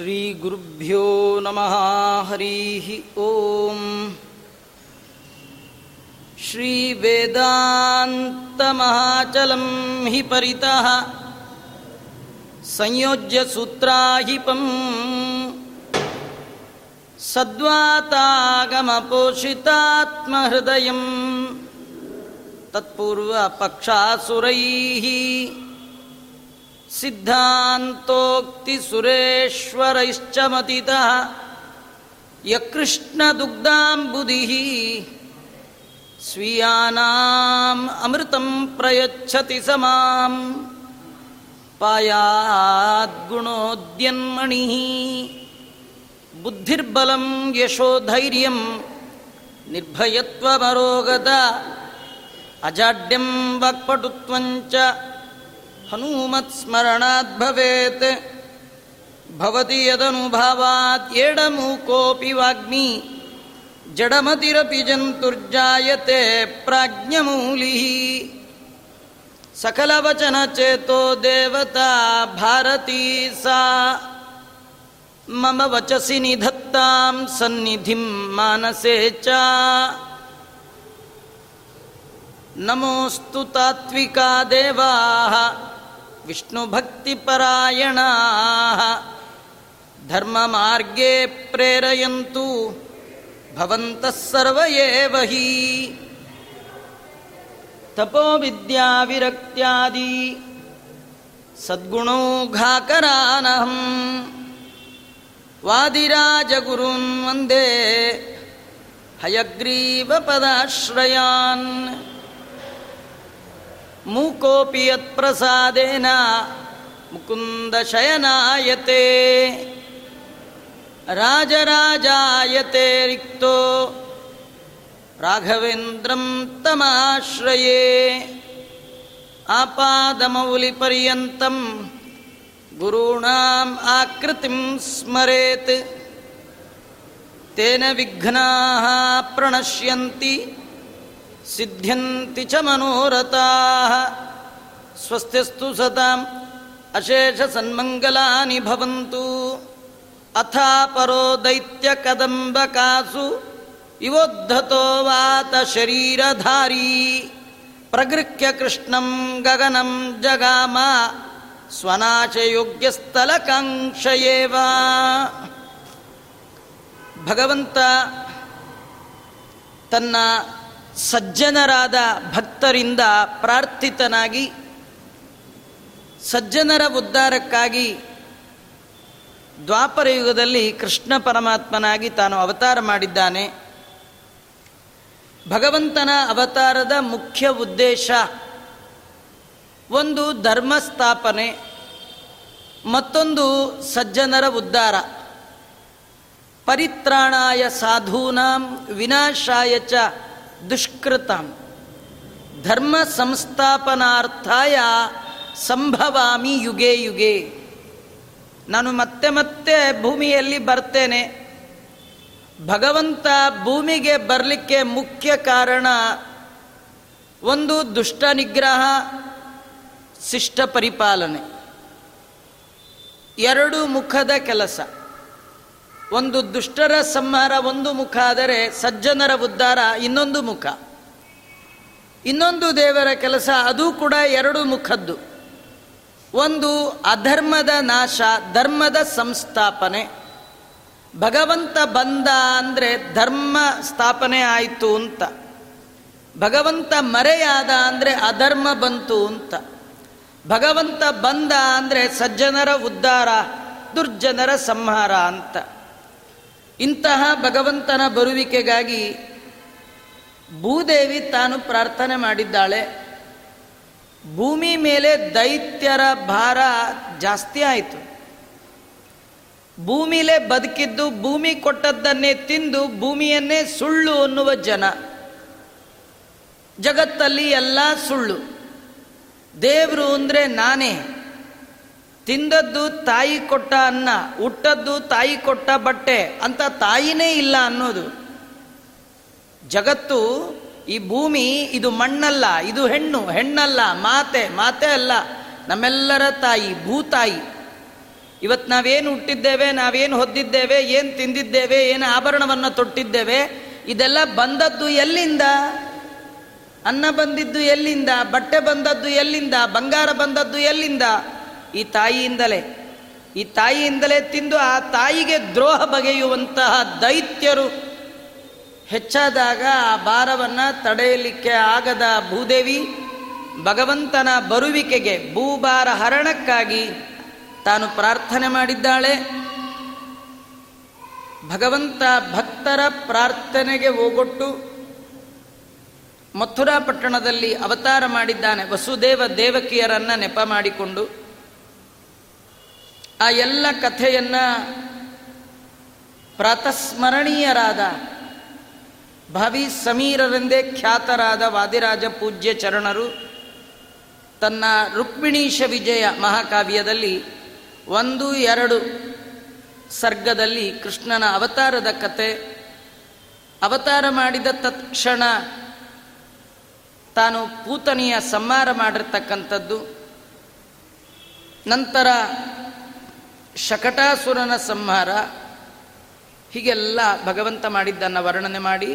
ಶ್ರೀ ಗುರುಭ್ಯೋ ನಮಃ. ಹರಿಃ ಓಂ. ಶ್ರೀ ವೇದಾಂತ ಮಹಾಚಲಂ ಹಿ ಪರಿತಃ ಸಂಯೋಜ್ಯ ಸೂತ್ರಾಹಿಪಂ ಸದ್ವಾತಾಗಮ ಪೋಷಿತಾತ್ಮ ಹೃದಯಂ ತತ್ಪೂರ್ವ ಪಕ್ಷಾಸುರೈಃ ಸಿದ್ಧಾಂತೋಕ್ತಿ ಸುರೇಶ್ವರೈಶ್ಚ ಮತಿತಃ ಯಕೃಷ್ಣ ದುಗ್ಧಾಂಬುದಿಃ ಸ್ವೀಯಾನಾಂ ಅಮೃತಂ ಪ್ರಯಚ್ಛತಿ ಸಮಾಂ ಪಾಯಾದ್ಗುಣೋದ್ಯನ್ಮಣಿಃ ಬುದ್ಧಿರ್ಬಲಂ ಯಶೋಧೈರ್ಯಂ ನಿರ್ಭಯತ್ವಮರೋಗದ ಅಜಾಡ್ಯಂ ವಾಕ್ಪಟುತ್ವಂಚ ಹನುಮತ್ಸ್ಮರಣಾತ್ ಭವೇತ್ ಭವತಿ ಯದನುಭಾವಾತ್ ಏಡಮೂಕೋಪಿ ವಾಗ್ಮಿ ಜಡಮತಿರಪಿ ಜಂತುರ್ಜಾಯತೆ ಪ್ರಾಜ್ಞಮೂಲಿಃ ಸಕಲವಚನಚೇತೋ ದೇವತಾ ಭಾರತೀ ಸಾ ಮಮ ವಚಸಿ ನಿಧತ್ತಾಂ ಸನ್ನಿಧಿಂ ಮಾನಸೇ ಚ ನಮೋಸ್ತು ತಾತ್ವಿಕಾ ದೇವಾಃ ವಿಷ್ಣುಭಕ್ತಿಪರಾಯಣಾಃ ಧರ್ಮಮಾರ್ಗೇ ಪ್ರೇರಯಂತು ಭವಂತಃ ಸರ್ವ ಏವ ಹಿ ತಪೋವಿದ್ಯಾವಿರಕ್ತ್ಯಾದಿ ಸದ್ಗುಣೋಘಾಕರಾನಹಂ ವಾದಿರಾಜಗುರುಂ ವಂದೇ ಹಯಗ್ರೀವಪದಾಶ್ರಯಾನ್ ಮೂಕೋಪಿ ಯತ್ಪ್ರಸಾದೇನ ಮುಕುಂದಶಯನಾಯತೆ ರಾಜರಾಜಾಯತೆ ರಿಕ್ತೋ ರಾಘವೇಂದ್ರಂ ತಮಾಶ್ರಯೇ ಆಪಾದಮೌಲಿಪರ್ಯಂತಂ ಗುರುಣಾಂ ಆಕೃತಿಂ ಸ್ಮರೇತ್ ತೇನ ವಿಘ್ನಾಃ ಪ್ರಣಶ್ಯಂತಿ ಸಿದ್ಧ್ಯಂತಿ ಚ ಮನೋರಥಾಃ ಸ್ವಸ್ತಿಸ್ತು ಸತಾಂ ಅಶೇಷ ಸನ್ಮಂಗಲಾನಿ ಭವಂತು ಅಥಾ ಪರೋ ದೈತ್ಯ ಕದಂಬ ಕಾಸು ಇವೋದ್ಧತೋ ವಾತ ಶರೀರಧಾರಿ ಪ್ರಗೃಹ್ಯ ಕೃಷ್ಣಂ ಗಗನಂ ಜಗಾಮ ಸ್ವನಾಶಯೋಗ್ಯಸ್ಥಲಕಾಂಕ್ಷಯೇವ. ಭಗವಂತ ತನ್ನ ಸಜ್ಜನರಾದ ಭಕ್ತರಿಂದ ಪ್ರಾರ್ಥಿತನಾಗಿ ಸಜ್ಜನರ ಉದ್ಧಾರಕ್ಕಾಗಿ ದ್ವಾಪರಯುಗದಲ್ಲಿ ಕೃಷ್ಣ ಪರಮಾತ್ಮನಾಗಿ ತಾನು ಅವತಾರ ಮಾಡಿದ್ದಾನೆ. ಭಗವಂತನ ಅವತಾರದ ಮುಖ್ಯ ಉದ್ದೇಶ ಒಂದು ಧರ್ಮ ಸ್ಥಾಪನೆ, ಮತ್ತೊಂದು ಸಜ್ಜನರ ಉದ್ಧಾರ. ಪರಿತ್ರಾಣಾಯ ಸಾಧೂನಾಂ ವಿನಾಶಾಯ ಚ ದುಷ್ಕೃತಾಂ ಧರ್ಮ ಸಂಸ್ಥಾಪನಾರ್ಥಾಯ ಸಂಭವಾಮಿ ಯುಗೇ ಯುಗೇ. ನಾನು ಮತ್ತೆ ಮತ್ತೆ ಭೂಮಿಯಲ್ಲಿ ಬರ್ತೇನೆ. ಭಗವಂತ ಭೂಮಿಗೆ ಬರಲಿಕ್ಕೆ ಮುಖ್ಯ ಕಾರಣ ಒಂದು ದುಷ್ಟ ನಿಗ್ರಹ, ಶಿಷ್ಟ ಪರಿಪಾಲನೆ, ಎರಡು ಮುಖದ ಕೆಲಸ. ಒಂದು ದುಷ್ಟರ ಸಂಹಾರ ಒಂದು ಮುಖ ಆದರೆ ಸಜ್ಜನರ ಉದ್ಧಾರ ಇನ್ನೊಂದು ಮುಖ. ಇನ್ನೊಂದು ದೇವರ ಕೆಲಸ, ಅದು ಕೂಡ ಎರಡು ಮುಖದ್ದು. ಒಂದು ಅಧರ್ಮದ ನಾಶ, ಧರ್ಮದ ಸಂಸ್ಥಾಪನೆ. ಭಗವಂತ ಬಂದ ಅಂದರೆ ಧರ್ಮ ಸ್ಥಾಪನೆ ಆಯಿತು ಅಂತ. ಭಗವಂತ ಮರೆಯಾದ ಅಂದರೆ ಅಧರ್ಮ ಬಂತು ಅಂತ. ಭಗವಂತ ಬಂದ ಅಂದರೆ ಸಜ್ಜನರ ಉದ್ಧಾರ, ದುರ್ಜನರ ಸಂಹಾರ ಅಂತ. ಇಂತಹ ಭಗವಂತನ ಬರುವಿಕೆಗಾಗಿ ಭೂದೇವಿ ತಾನು ಪ್ರಾರ್ಥನೆ ಮಾಡಿದ್ದಾಳೆ. ಭೂಮಿ ಮೇಲೆ ದೈತ್ಯರ ಭಾರ ಜಾಸ್ತಿ ಆಯಿತು. ಭೂಮಿಲೇ ಬದುಕಿದ್ದು, ಭೂಮಿ ಕೊಟ್ಟದ್ದನ್ನೇ ತಿಂದು ಭೂಮಿಯನ್ನೇ ಸುಳ್ಳು ಅನ್ನುವ ಜನ. ಜಗತ್ತಲ್ಲಿ ಎಲ್ಲ ಸುಳ್ಳು. ದೇವರು ಅಂದರೆ ನಾನೇ. ತಿಂದದ್ದು ತಾಯಿ ಕೊಟ್ಟ ಅನ್ನ, ಉಟ್ಟದ್ದು ತಾಯಿ ಕೊಟ್ಟ ಬಟ್ಟೆ ಅಂತ ತಾಯಿನೇ ಇಲ್ಲ ಅನ್ನೋದು. ಜಗತ್ತು, ಈ ಭೂಮಿ, ಇದು ಮಣ್ಣಲ್ಲ, ಇದು ಹೆಣ್ಣು, ಹೆಣ್ಣಲ್ಲ, ಮಾತೆ, ಮಾತೆ ಅಲ್ಲ, ನಮ್ಮೆಲ್ಲರ ತಾಯಿ ಭೂತಾಯಿ. ಇವತ್ತು ನಾವೇನು ಹುಟ್ಟಿದ್ದೇವೆ, ನಾವೇನು ಹೊದ್ದಿದ್ದೇವೆ, ಏನು ತಿಂದಿದ್ದೇವೆ, ಏನು ಆಭರಣವನ್ನು ತೊಟ್ಟಿದ್ದೇವೆ, ಇದೆಲ್ಲ ಬಂದದ್ದು ಎಲ್ಲಿಂದ? ಅನ್ನ ಬಂದಿದ್ದು ಎಲ್ಲಿಂದ? ಬಟ್ಟೆ ಬಂದದ್ದು ಎಲ್ಲಿಂದ? ಬಂಗಾರ ಬಂದದ್ದು ಎಲ್ಲಿಂದ? ಈ ತಾಯಿಯಿಂದಲೇ. ಈ ತಾಯಿಯಿಂದಲೇ ತಿಂದು ಆ ತಾಯಿಗೆ ದ್ರೋಹ ಬಗೆಯುವಂತಹ ದೈತ್ಯರು ಹೆಚ್ಚಾದಾಗ ಆ ಭಾರವನ್ನು ತಡೆಯಲಿಕ್ಕೆ ಆಗದ ಭೂದೇವಿ ಭಗವಂತನ ಬರುವಿಕೆಗೆ, ಭೂಭಾರ ಹರಣಕ್ಕಾಗಿ ತಾನು ಪ್ರಾರ್ಥನೆ ಮಾಡಿದ್ದಾಳೆ. ಭಗವಂತ ಭಕ್ತರ ಪ್ರಾರ್ಥನೆಗೆ ಹೋಗೊಟ್ಟು ಮಥುರಾ ಪಟ್ಟಣದಲ್ಲಿ ಅವತಾರ ಮಾಡಿದ್ದಾನೆ. ವಸುದೇವ ದೇವಕಿಯರನ್ನು ನೆಪ ಮಾಡಿಕೊಂಡು ಆ ಎಲ್ಲ ಕಥೆಯನ್ನು ಪ್ರಾತಸ್ಮರಣೀಯರಾದ ಭಾವಿ ಸಮೀರರೆಂದೇ ಖ್ಯಾತರಾದ ವಾದಿರಾಜ ಪೂಜ್ಯ ಚರಣರು ತನ್ನ ರುಕ್ಮಿಣೀಶ ವಿಜಯ ಮಹಾಕಾವ್ಯದಲ್ಲಿ 1-2 ಸರ್ಗದಲ್ಲಿ ಕೃಷ್ಣನ ಅವತಾರದ ಕತೆ, ಅವತಾರ ಮಾಡಿದ ತಕ್ಷಣ ತಾನು ಪೂತನಿಯ ಸಂಹಾರ ಮಾಡಿರ್ತಕ್ಕಂಥದ್ದು, ನಂತರ ಶಕಟಾಸುರನ ಸಂಹಾರ, ಹೀಗೆಲ್ಲ ಭಗವಂತ ಮಾಡಿದ್ದನ್ನು ವರ್ಣನೆ ಮಾಡಿ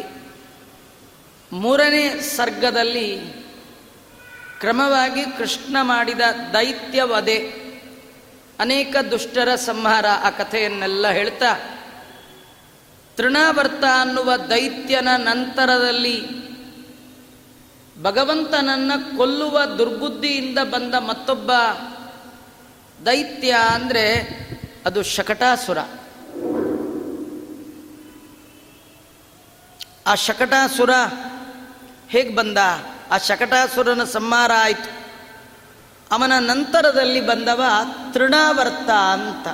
3ನೇ ಸರ್ಗದಲ್ಲಿ ಕ್ರಮವಾಗಿ ಕೃಷ್ಣ ಮಾಡಿದ ದೈತ್ಯವಧೆ, ಅನೇಕ ದುಷ್ಟರ ಸಂಹಾರ, ಆ ಕಥೆಯನ್ನೆಲ್ಲ ಹೇಳ್ತಾ ತೃಣಾವರ್ತ ಅನ್ನುವ ದೈತ್ಯನ ನಂತರದಲ್ಲಿ ಭಗವಂತನನ್ನು ಕೊಲ್ಲುವ ದುರ್ಬುದ್ಧಿಯಿಂದ ಬಂದ ಮತ್ತೊಬ್ಬ ದೈತ್ಯ ಅಂದರೆ ಅದು ಶಕಟಾಸುರ. ಆ ಶಕಟಾಸುರ ಹೇಗೆ ಬಂದ? ಆ ಶಕಟಾಸುರನ ಸಂಹಾರ ಆಯಿತು. ಅವನ ನಂತರದಲ್ಲಿ ಬಂದವ ತೃಣಾವರ್ತ ಅಂತ,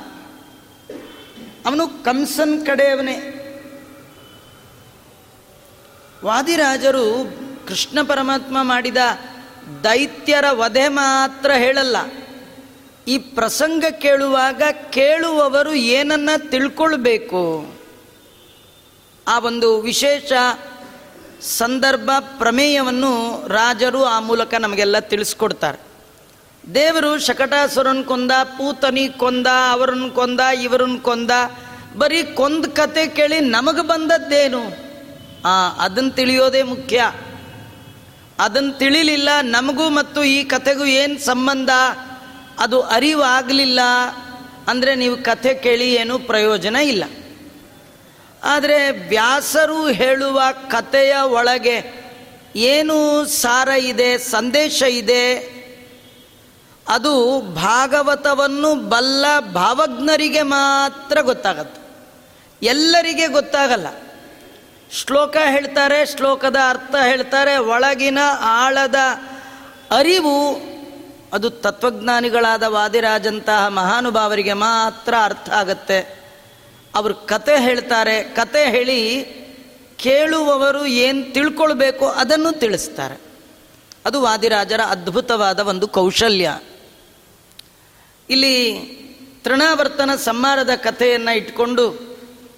ಅವನು ಕಂಸನ್ ಕಡೆಯವನೇ. ವಾದಿರಾಜರು ಕೃಷ್ಣ ಪರಮಾತ್ಮ ಮಾಡಿದ ದೈತ್ಯರ ವಧೆ ಮಾತ್ರ ಹೇಳಲ್ಲ, ಈ ಪ್ರಸಂಗ ಕೇಳುವಾಗ ಕೇಳುವವರು ಏನನ್ನ ತಿಳ್ಕೊಳ್ಬೇಕು, ಆ ಒಂದು ವಿಶೇಷ ಸಂದರ್ಭ ಪ್ರಮೇಯವನ್ನು ರಾಜರು ಆ ಮೂಲಕ ನಮಗೆಲ್ಲ ತಿಳಿಸ್ಕೊಡ್ತಾರೆ. ದೇವರು ಶಕಟಾಸುರನ್ ಕೊಂದ, ಪೂತನಿ ಕೊಂದ, ಅವರನ್ನು ಕೊಂದ, ಇವರನ್ನು ಕೊಂದ, ಬರೀ ಕೊಂದ ಕತೆ ಕೇಳಿ ನಮಗೆ ಬಂದದ್ದೇನು? ಅದನ್ನು ತಿಳಿಯೋದೇ ಮುಖ್ಯ. ಅದನ್ನು ತಿಳಿಲಿಲ್ಲ, ನಮಗೂ ಮತ್ತು ಈ ಕತೆಗೂ ಏನು ಸಂಬಂಧ ಅದು ಅರಿವಾಗಲಿಲ್ಲ ಅಂದರೆ ನೀವು ಕತೆ ಕೇಳಿ ಏನೂ ಪ್ರಯೋಜನ ಇಲ್ಲ. ಆದರೆ ವ್ಯಾಸರು ಹೇಳುವ ಕತೆಯ ಒಳಗೆ ಏನು ಸಾರ ಇದೆ, ಸಂದೇಶ ಇದೆ, ಅದು ಭಾಗವತವನ್ನು ಬಲ್ಲ ಭಾವಜ್ಞರಿಗೆ ಮಾತ್ರ ಗೊತ್ತಾಗತ್ತೆ, ಎಲ್ಲರಿಗೆ ಗೊತ್ತಾಗಲ್ಲ. ಶ್ಲೋಕ ಹೇಳ್ತಾರೆ, ಶ್ಲೋಕದ ಅರ್ಥ ಹೇಳ್ತಾರೆ, ಒಳಗಿನ ಆಳದ ಅರಿವು ಅದು ತತ್ವಜ್ಞಾನಿಗಳಾದ ವಾದಿರಾಜಂತಹ ಮಹಾನುಭಾವರಿಗೆ ಮಾತ್ರ ಅರ್ಥ ಆಗತ್ತೆ. ಅವರು ಕತೆ ಹೇಳ್ತಾರೆ, ಕತೆ ಹೇಳಿ ಕೇಳುವವರು ಏನು ತಿಳ್ಕೊಳ್ಬೇಕು ಅದನ್ನು ತಿಳಿಸ್ತಾರೆ. ಅದು ವಾದಿರಾಜರ ಅದ್ಭುತವಾದ ಒಂದು ಕೌಶಲ್ಯ. ಇಲ್ಲಿ ತೃಣಾವರ್ತನ ಸಂಹಾರದ ಕಥೆಯನ್ನು ಇಟ್ಕೊಂಡು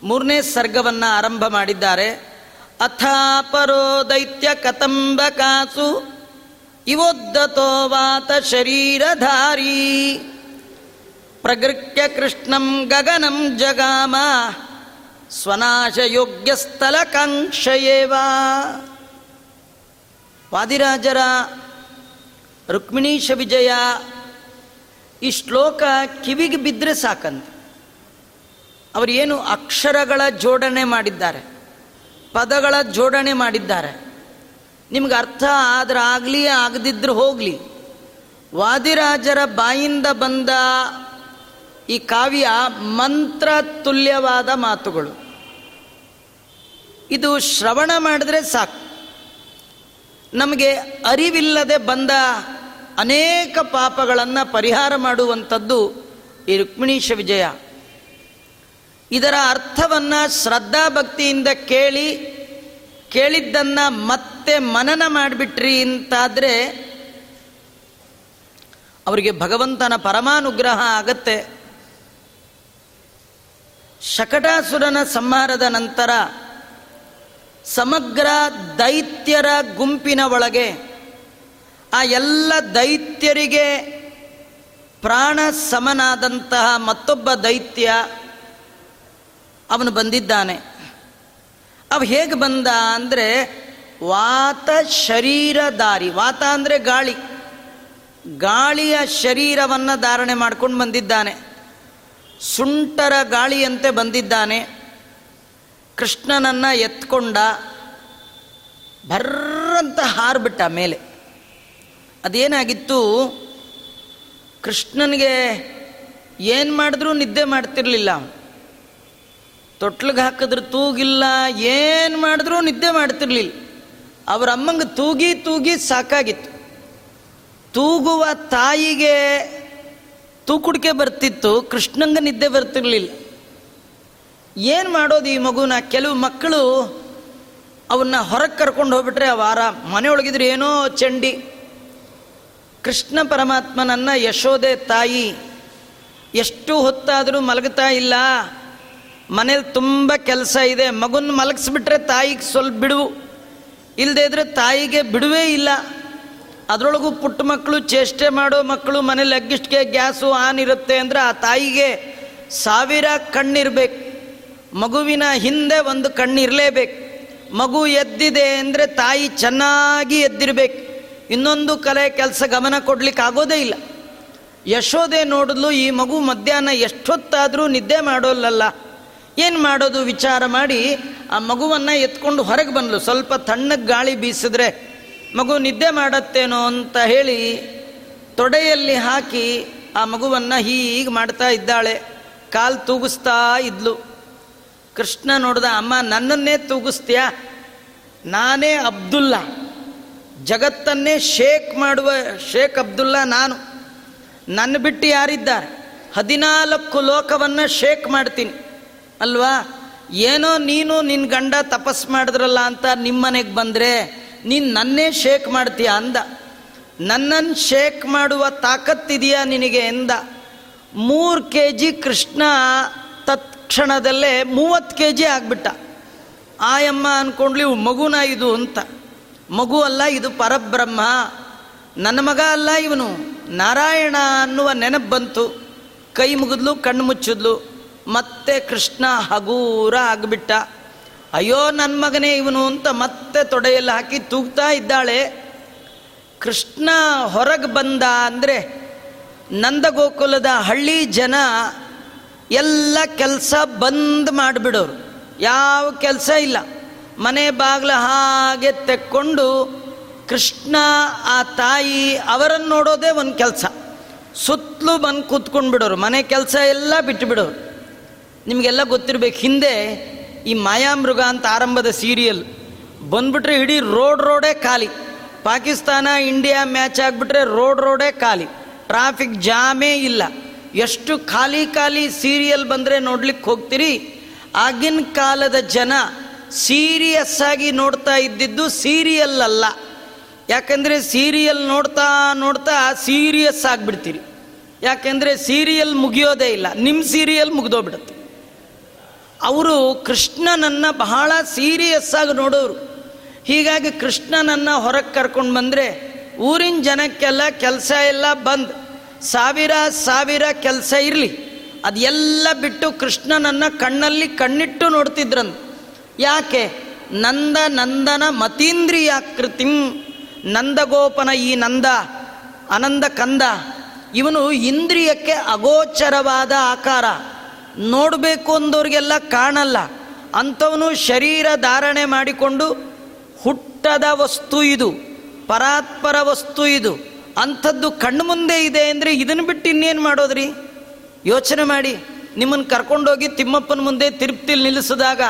3ನೇ ಸರ್ಗವನ್ನು ಆರಂಭ ಮಾಡಿದ್ದಾರೆ. ಅಥಾಪರೋ ದೈತ್ಯ ಕತಂಬ ಕಾಸು ಇವೋದ್ದತೋ ವಾತ ಶರೀರಧಾರಿ ಪ್ರಗೃಹ್ಯ ಕೃಷ್ಣಂ ಗಗನಂ ಜಗಾಮ ಸ್ವನಾಶಯೋಗ್ಯ ಸ್ಥಳಕಾಂಕ್ಷಯೇವ. ವಾದಿರಾಜರ ರುಕ್ಮಿಣೀಶ ವಿಜಯ ಈ ಶ್ಲೋಕ ಕಿವಿಗೆ ಬಿದ್ದರೆ ಸಾಕಂತ. ಅವರು ಏನು ಅಕ್ಷರಗಳ ಜೋಡಣೆ ಮಾಡಿದ್ದಾರೆ, ಪದಗಳ ಜೋಡಣೆ ಮಾಡಿದ್ದಾರೆ, ನಿಮ್ಗೆ ಅರ್ಥ ಆದ್ರೆ ಆಗಲಿ, ಆಗದಿದ್ರೂ ಹೋಗಲಿ. ವಾದಿರಾಜರ ಬಾಯಿಂದ ಬಂದ ಈ ಕಾವ್ಯ ಮಂತ್ರ ತುಲ್ಯವಾದ ಮಾತುಗಳು. ಇದು ಶ್ರವಣ ಮಾಡಿದ್ರೆ ಸಾಕು. ನಮಗೆ ಅರಿವಿಲ್ಲದೆ ಬಂದ ಅನೇಕ ಪಾಪಗಳನ್ನು ಪರಿಹಾರ ಮಾಡುವಂಥದ್ದು ಈ ರುಕ್ಮಿಣೀಶ ವಿಜಯ. ಇದರ ಅರ್ಥವನ್ನು ಶ್ರದ್ಧಾಭಕ್ತಿಯಿಂದ ಕೇಳಿದ್ದನ್ನು ಮತ್ತೆ ಮನನ ಮಾಡಿಬಿಟ್ರಿ ಅಂತಾದರೆ ಅವರಿಗೆ ಭಗವಂತನ ಪರಮಾನುಗ್ರಹ ಆಗತ್ತೆ. ಶಕಟಾಸುರನ ಸಂಹಾರದ ನಂತರ ಸಮಗ್ರ ದೈತ್ಯರ ಗುಂಪಿನ ಒಳಗೆ ಆ ಎಲ್ಲ ದೈತ್ಯರಿಗೆ ಪ್ರಾಣ ಸಮನಾದಂತಹ ಮತ್ತೊಬ್ಬ ದೈತ್ಯ ಅವನು ಬಂದಿದ್ದಾನೆ. ಅವ ಹೇಗೆ ಬಂದ ಅಂದರೆ ವಾತ ಶರೀರಧಾರಿ, ವಾತ ಅಂದರೆ ಗಾಳಿ, ಗಾಳಿಯ ಶರೀರವನ್ನು ಧಾರಣೆ ಮಾಡ್ಕೊಂಡು ಬಂದಿದ್ದಾನೆ, ಸುಂಟರ ಗಾಳಿಯಂತೆ ಬಂದಿದ್ದಾನೆ. ಕೃಷ್ಣನನ್ನು ಎತ್ಕೊಂಡ, ಭರ್ರಂತ ಹಾರ್ಬಿಟ್ಟ ಮೇಲೆ. ಅದೇನಾಗಿತ್ತು, ಕೃಷ್ಣನಿಗೆ ಏನು ಮಾಡಿದ್ರೂ ನಿದ್ದೆ ಮಾಡ್ತಿರಲಿಲ್ಲ, ತೊಟ್ಲಿಗೆ ಹಾಕಿದ್ರು ತೂಗಿಲ್ಲ, ಏನು ಮಾಡಿದ್ರೂ ನಿದ್ದೆ ಮಾಡ್ತಿರ್ಲಿಲ್ಲ. ಅವ್ರ ಅಮ್ಮಂಗೆ ತೂಗಿ ತೂಗಿ ಸಾಕಾಗಿತ್ತು. ತೂಗುವ ತಾಯಿಗೆ ತೂಕುಡಿಕೆ ಬರ್ತಿತ್ತು, ಕೃಷ್ಣಂಗೆ ನಿದ್ದೆ ಬರ್ತಿರ್ಲಿಲ್ಲ. ಏನು ಮಾಡೋದು ಈ ಮಗುನ? ಕೆಲವು ಮಕ್ಕಳು ಅವನ್ನ ಹೊರಗೆ ಕರ್ಕೊಂಡು ಹೋಗ್ಬಿಟ್ರೆ ಅವ ಆರಾಮ್, ಮನೆಯೊಳಗಿದ್ರೆ ಏನೋ ಚಂಡಿ. ಕೃಷ್ಣ ಪರಮಾತ್ಮನನ್ನ ಯಶೋದೆ ತಾಯಿ ಎಷ್ಟು ಹೊತ್ತಾದರೂ ಮಲಗ್ತಾ ಇಲ್ಲ, ಮನೇಲಿ ತುಂಬ ಕೆಲಸ ಇದೆ, ಮಗುನ ಮಲಗಿಸ್ಬಿಟ್ರೆ ತಾಯಿಗೆ ಸ್ವಲ್ಪ ಬಿಡುವು, ಇಲ್ಲದೇ ಇದ್ರೆ ತಾಯಿಗೆ ಬಿಡುವೇ ಇಲ್ಲ. ಅದರೊಳಗೂ ಪುಟ್ಟ ಮಕ್ಕಳು, ಚೇಷ್ಟೆ ಮಾಡೋ ಮಕ್ಕಳು, ಮನೇಲಿ ಅಗ್ಗಿಷ್ಟಿಗೆ ಗ್ಯಾಸು ಆನ್ ಇರುತ್ತೆ ಅಂದರೆ ಆ ತಾಯಿಗೆ ಸಾವಿರ ಕಣ್ಣಿರಬೇಕು, ಮಗುವಿನ ಹಿಂದೆ ಒಂದು ಕಣ್ಣಿರಲೇಬೇಕು. ಮಗು ಎದ್ದಿದೆ ಅಂದರೆ ತಾಯಿ ಚೆನ್ನಾಗಿ ಎದ್ದಿರಬೇಕು, ಇನ್ನೊಂದು ಕಲೆ ಕೆಲಸ ಗಮನ ಕೊಡಲಿಕ್ಕೆ ಆಗೋದೇ ಇಲ್ಲ. ಯಶೋದೆ ನೋಡಿದ್ಲು ಈ ಮಗು ಮಧ್ಯಾಹ್ನ ಎಷ್ಟೊತ್ತಾದರೂ ನಿದ್ದೆ ಮಾಡೋಲ್ಲಲ್ಲ, ಏನು ಮಾಡೋದು ವಿಚಾರ ಮಾಡಿ ಆ ಮಗುವನ್ನು ಎತ್ಕೊಂಡು ಹೊರಗೆ ಬಂದ್ಲು. ಸ್ವಲ್ಪ ತಣ್ಣಗೆ ಗಾಳಿ ಬೀಸಿದ್ರೆ ಮಗು ನಿದ್ದೆ ಮಾಡತ್ತೇನೋ ಅಂತ ಹೇಳಿ ತೊಡೆಯಲ್ಲಿ ಹಾಕಿ ಆ ಮಗುವನ್ನು ಹೀಗೆ ಮಾಡ್ತಾ ಇದ್ದಾಳೆ, ಕಾಲು ತೂಗಿಸ್ತಾ ಇದ್ಲು. ಕೃಷ್ಣ ನೋಡ್ದ, ಅಮ್ಮ ನನ್ನನ್ನೇ ತೂಗಿಸ್ತೀಯಾ, ನಾನೇ ಅಬ್ದುಲ್ಲಾ, ಜಗತ್ತನ್ನೇ ಶೇಕ್ ಮಾಡುವ ಶೇಕ್ ಅಬ್ದುಲ್ಲಾ ನಾನು, ನನ್ನ ಬಿಟ್ಟು ಯಾರಿದ್ದಾರೆ? 14 ಲೋಕವನ್ನು ಶೇಕ್ ಮಾಡ್ತೀನಿ ಅಲ್ವಾ. ಏನೋ ನೀನು ನಿನ್ನ ಗಂಡ ತಪಸ್ಸು ಮಾಡಿದ್ರಲ್ಲ ಅಂತ ನಿಮ್ಮನೆಗೆ ಬಂದರೆ ನೀನು ನನ್ನೇ ಶೇಕ್ ಮಾಡ್ತೀಯ ಅಂದ. ನನ್ನನ್ನು ಶೇಕ್ ಮಾಡುವ ತಾಕತ್ತಿದೆಯಾ ನಿನಗೆ ಎಂದ. 3 kg ಕೃಷ್ಣ ತತ್ಕ್ಷಣದಲ್ಲೇ 30 kg ಆಗಿಬಿಟ್ಟ. ಆಯಮ್ಮ ಅಂದ್ಕೊಂಡ್ಲಿ ಮಗುನ ಇದು ಅಂತ. ಮಗು ಅಲ್ಲ ಇದು, ಪರಬ್ರಹ್ಮ, ನನ್ನ ಮಗ ಅಲ್ಲ ಇವನು, ನಾರಾಯಣ ಅನ್ನುವ ನೆನಪು ಬಂತು. ಕೈ ಮುಗಿದ್ಲು, ಕಣ್ಣು ಮುಚ್ಚಿದ್ಲು. ಮತ್ತೆ ಕೃಷ್ಣ ಹಗೂರ ಆಗಿಬಿಟ್ಟ. ಅಯ್ಯೋ ನನ್ನ ಮಗನೇ ಇವನು ಅಂತ ಮತ್ತೆ ತೊಡೆಯಲ್ಲಿ ಹಾಕಿ ತೂಗ್ತಾ ಇದ್ದಾಳೆ. ಕೃಷ್ಣ ಹೊರಗೆ ಬಂದ ಅಂದರೆ ನಂದಗೋಕುಲದ ಹಳ್ಳಿ ಜನ ಎಲ್ಲ ಕೆಲಸ ಬಂದ್ ಮಾಡಿಬಿಡೋರು, ಯಾವ ಕೆಲಸ ಇಲ್ಲ, ಮನೆ ಬಾಗಿಲ ಹಾಗೆ ತೆಕ್ಕೊಂಡು ಕೃಷ್ಣ ಆ ತಾಯಿ ಅವರನ್ನು ನೋಡೋದೇ ಒಂದು ಕೆಲಸ, ಸುತ್ತಲೂ ಬಂದು ಕೂತ್ಕೊಂಡು ಬಿಡೋರು, ಮನೆ ಕೆಲಸ ಎಲ್ಲ ಬಿಟ್ಟು ಬಿಡೋರು. ನಿಮಗೆಲ್ಲ ಗೊತ್ತಿರಬೇಕು, ಹಿಂದೆ ಈ ಮಾಯಾಮೃಗ ಅಂತ ಆರಂಭದ ಸೀರಿಯಲ್ ಬಂದ್ಬಿಟ್ರೆ ಇಡೀ ರೋಡೇ ಖಾಲಿ. ಪಾಕಿಸ್ತಾನ ಇಂಡಿಯಾ ಮ್ಯಾಚ್ ಆಗಿಬಿಟ್ರೆ ರೋಡೇ ಖಾಲಿ, ಟ್ರಾಫಿಕ್ ಜಾಮೇ ಇಲ್ಲ. ಎಷ್ಟು ಖಾಲಿ ಖಾಲಿ ಸೀರಿಯಲ್ ಬಂದರೆ ನೋಡ್ಲಿಕ್ಕೆ ಹೋಗ್ತೀರಿ? ಆಗಿನ ಕಾಲದ ಜನ ಸೀರಿಯಸ್ ಆಗಿ ನೋಡ್ತಾ ಇದ್ದಿದ್ದು ಸೀರಿಯಲ್ ಅಲ್ಲ, ಯಾಕೆಂದರೆ ಸೀರಿಯಲ್ ನೋಡ್ತಾ ನೋಡ್ತಾ ಸೀರಿಯಸ್ ಆಗಿಬಿಡ್ತೀರಿ, ಯಾಕೆಂದರೆ ಸೀರಿಯಲ್ ಮುಗಿಯೋದೇ ಇಲ್ಲ, ನಿಮ್ಮ ಸೀರಿಯಲ್ ಮುಗಿದೋಗ್ಬಿಡುತ್ತೆ. ಅವರು ಕೃಷ್ಣನನ್ನು ಬಹಳ ಸೀರಿಯಸ್ ಆಗಿ ನೋಡೋರು. ಹೀಗಾಗಿ ಕೃಷ್ಣನನ್ನು ಹೊರಗೆ ಕರ್ಕೊಂಡು ಬಂದರೆ ಊರಿನ ಜನಕ್ಕೆಲ್ಲ ಕೆಲಸ ಎಲ್ಲ ಬಂದ್, ಸಾವಿರ ಸಾವಿರ ಕೆಲಸ ಇರಲಿ ಅದೆಲ್ಲ ಬಿಟ್ಟು ಕೃಷ್ಣನನ್ನು ಕಣ್ಣಲ್ಲಿ ಕಣ್ಣಿಟ್ಟು ನೋಡ್ತಿದ್ರಂತ. ಯಾಕೆ? ನಂದ ನಂದನ ಮತೀಂದ್ರಿಯಾಕೃತಿ, ನಂದಗೋಪನ ಈ ನಂದ ಅನಂದ ಕಂದ, ಇವನು ಇಂದ್ರಿಯಕ್ಕೆ ಅಗೋಚರವಾದ ಆಕಾರ, ನೋಡಬೇಕು ಅಂದವ್ರಿಗೆಲ್ಲ ಕಾಣಲ್ಲ, ಅಂಥವನು ಶರೀರ ಧಾರಣೆ ಮಾಡಿಕೊಂಡು ಹುಟ್ಟದ ವಸ್ತು ಇದು, ಪರಾತ್ಪರ ವಸ್ತು ಇದು, ಅಂಥದ್ದು ಕಣ್ಣು ಮುಂದೆ ಇದೆ ಅಂದರೆ ಇದನ್ನು ಬಿಟ್ಟು ಇನ್ನೇನು ಮಾಡೋದ್ರಿ? ಯೋಚನೆ ಮಾಡಿ, ನಿಮ್ಮನ್ನು ಕರ್ಕೊಂಡೋಗಿ ತಿಮ್ಮಪ್ಪನ ಮುಂದೆ ತಿರುಪ್ತಿಲಿ ನಿಲ್ಲಿಸಿದಾಗ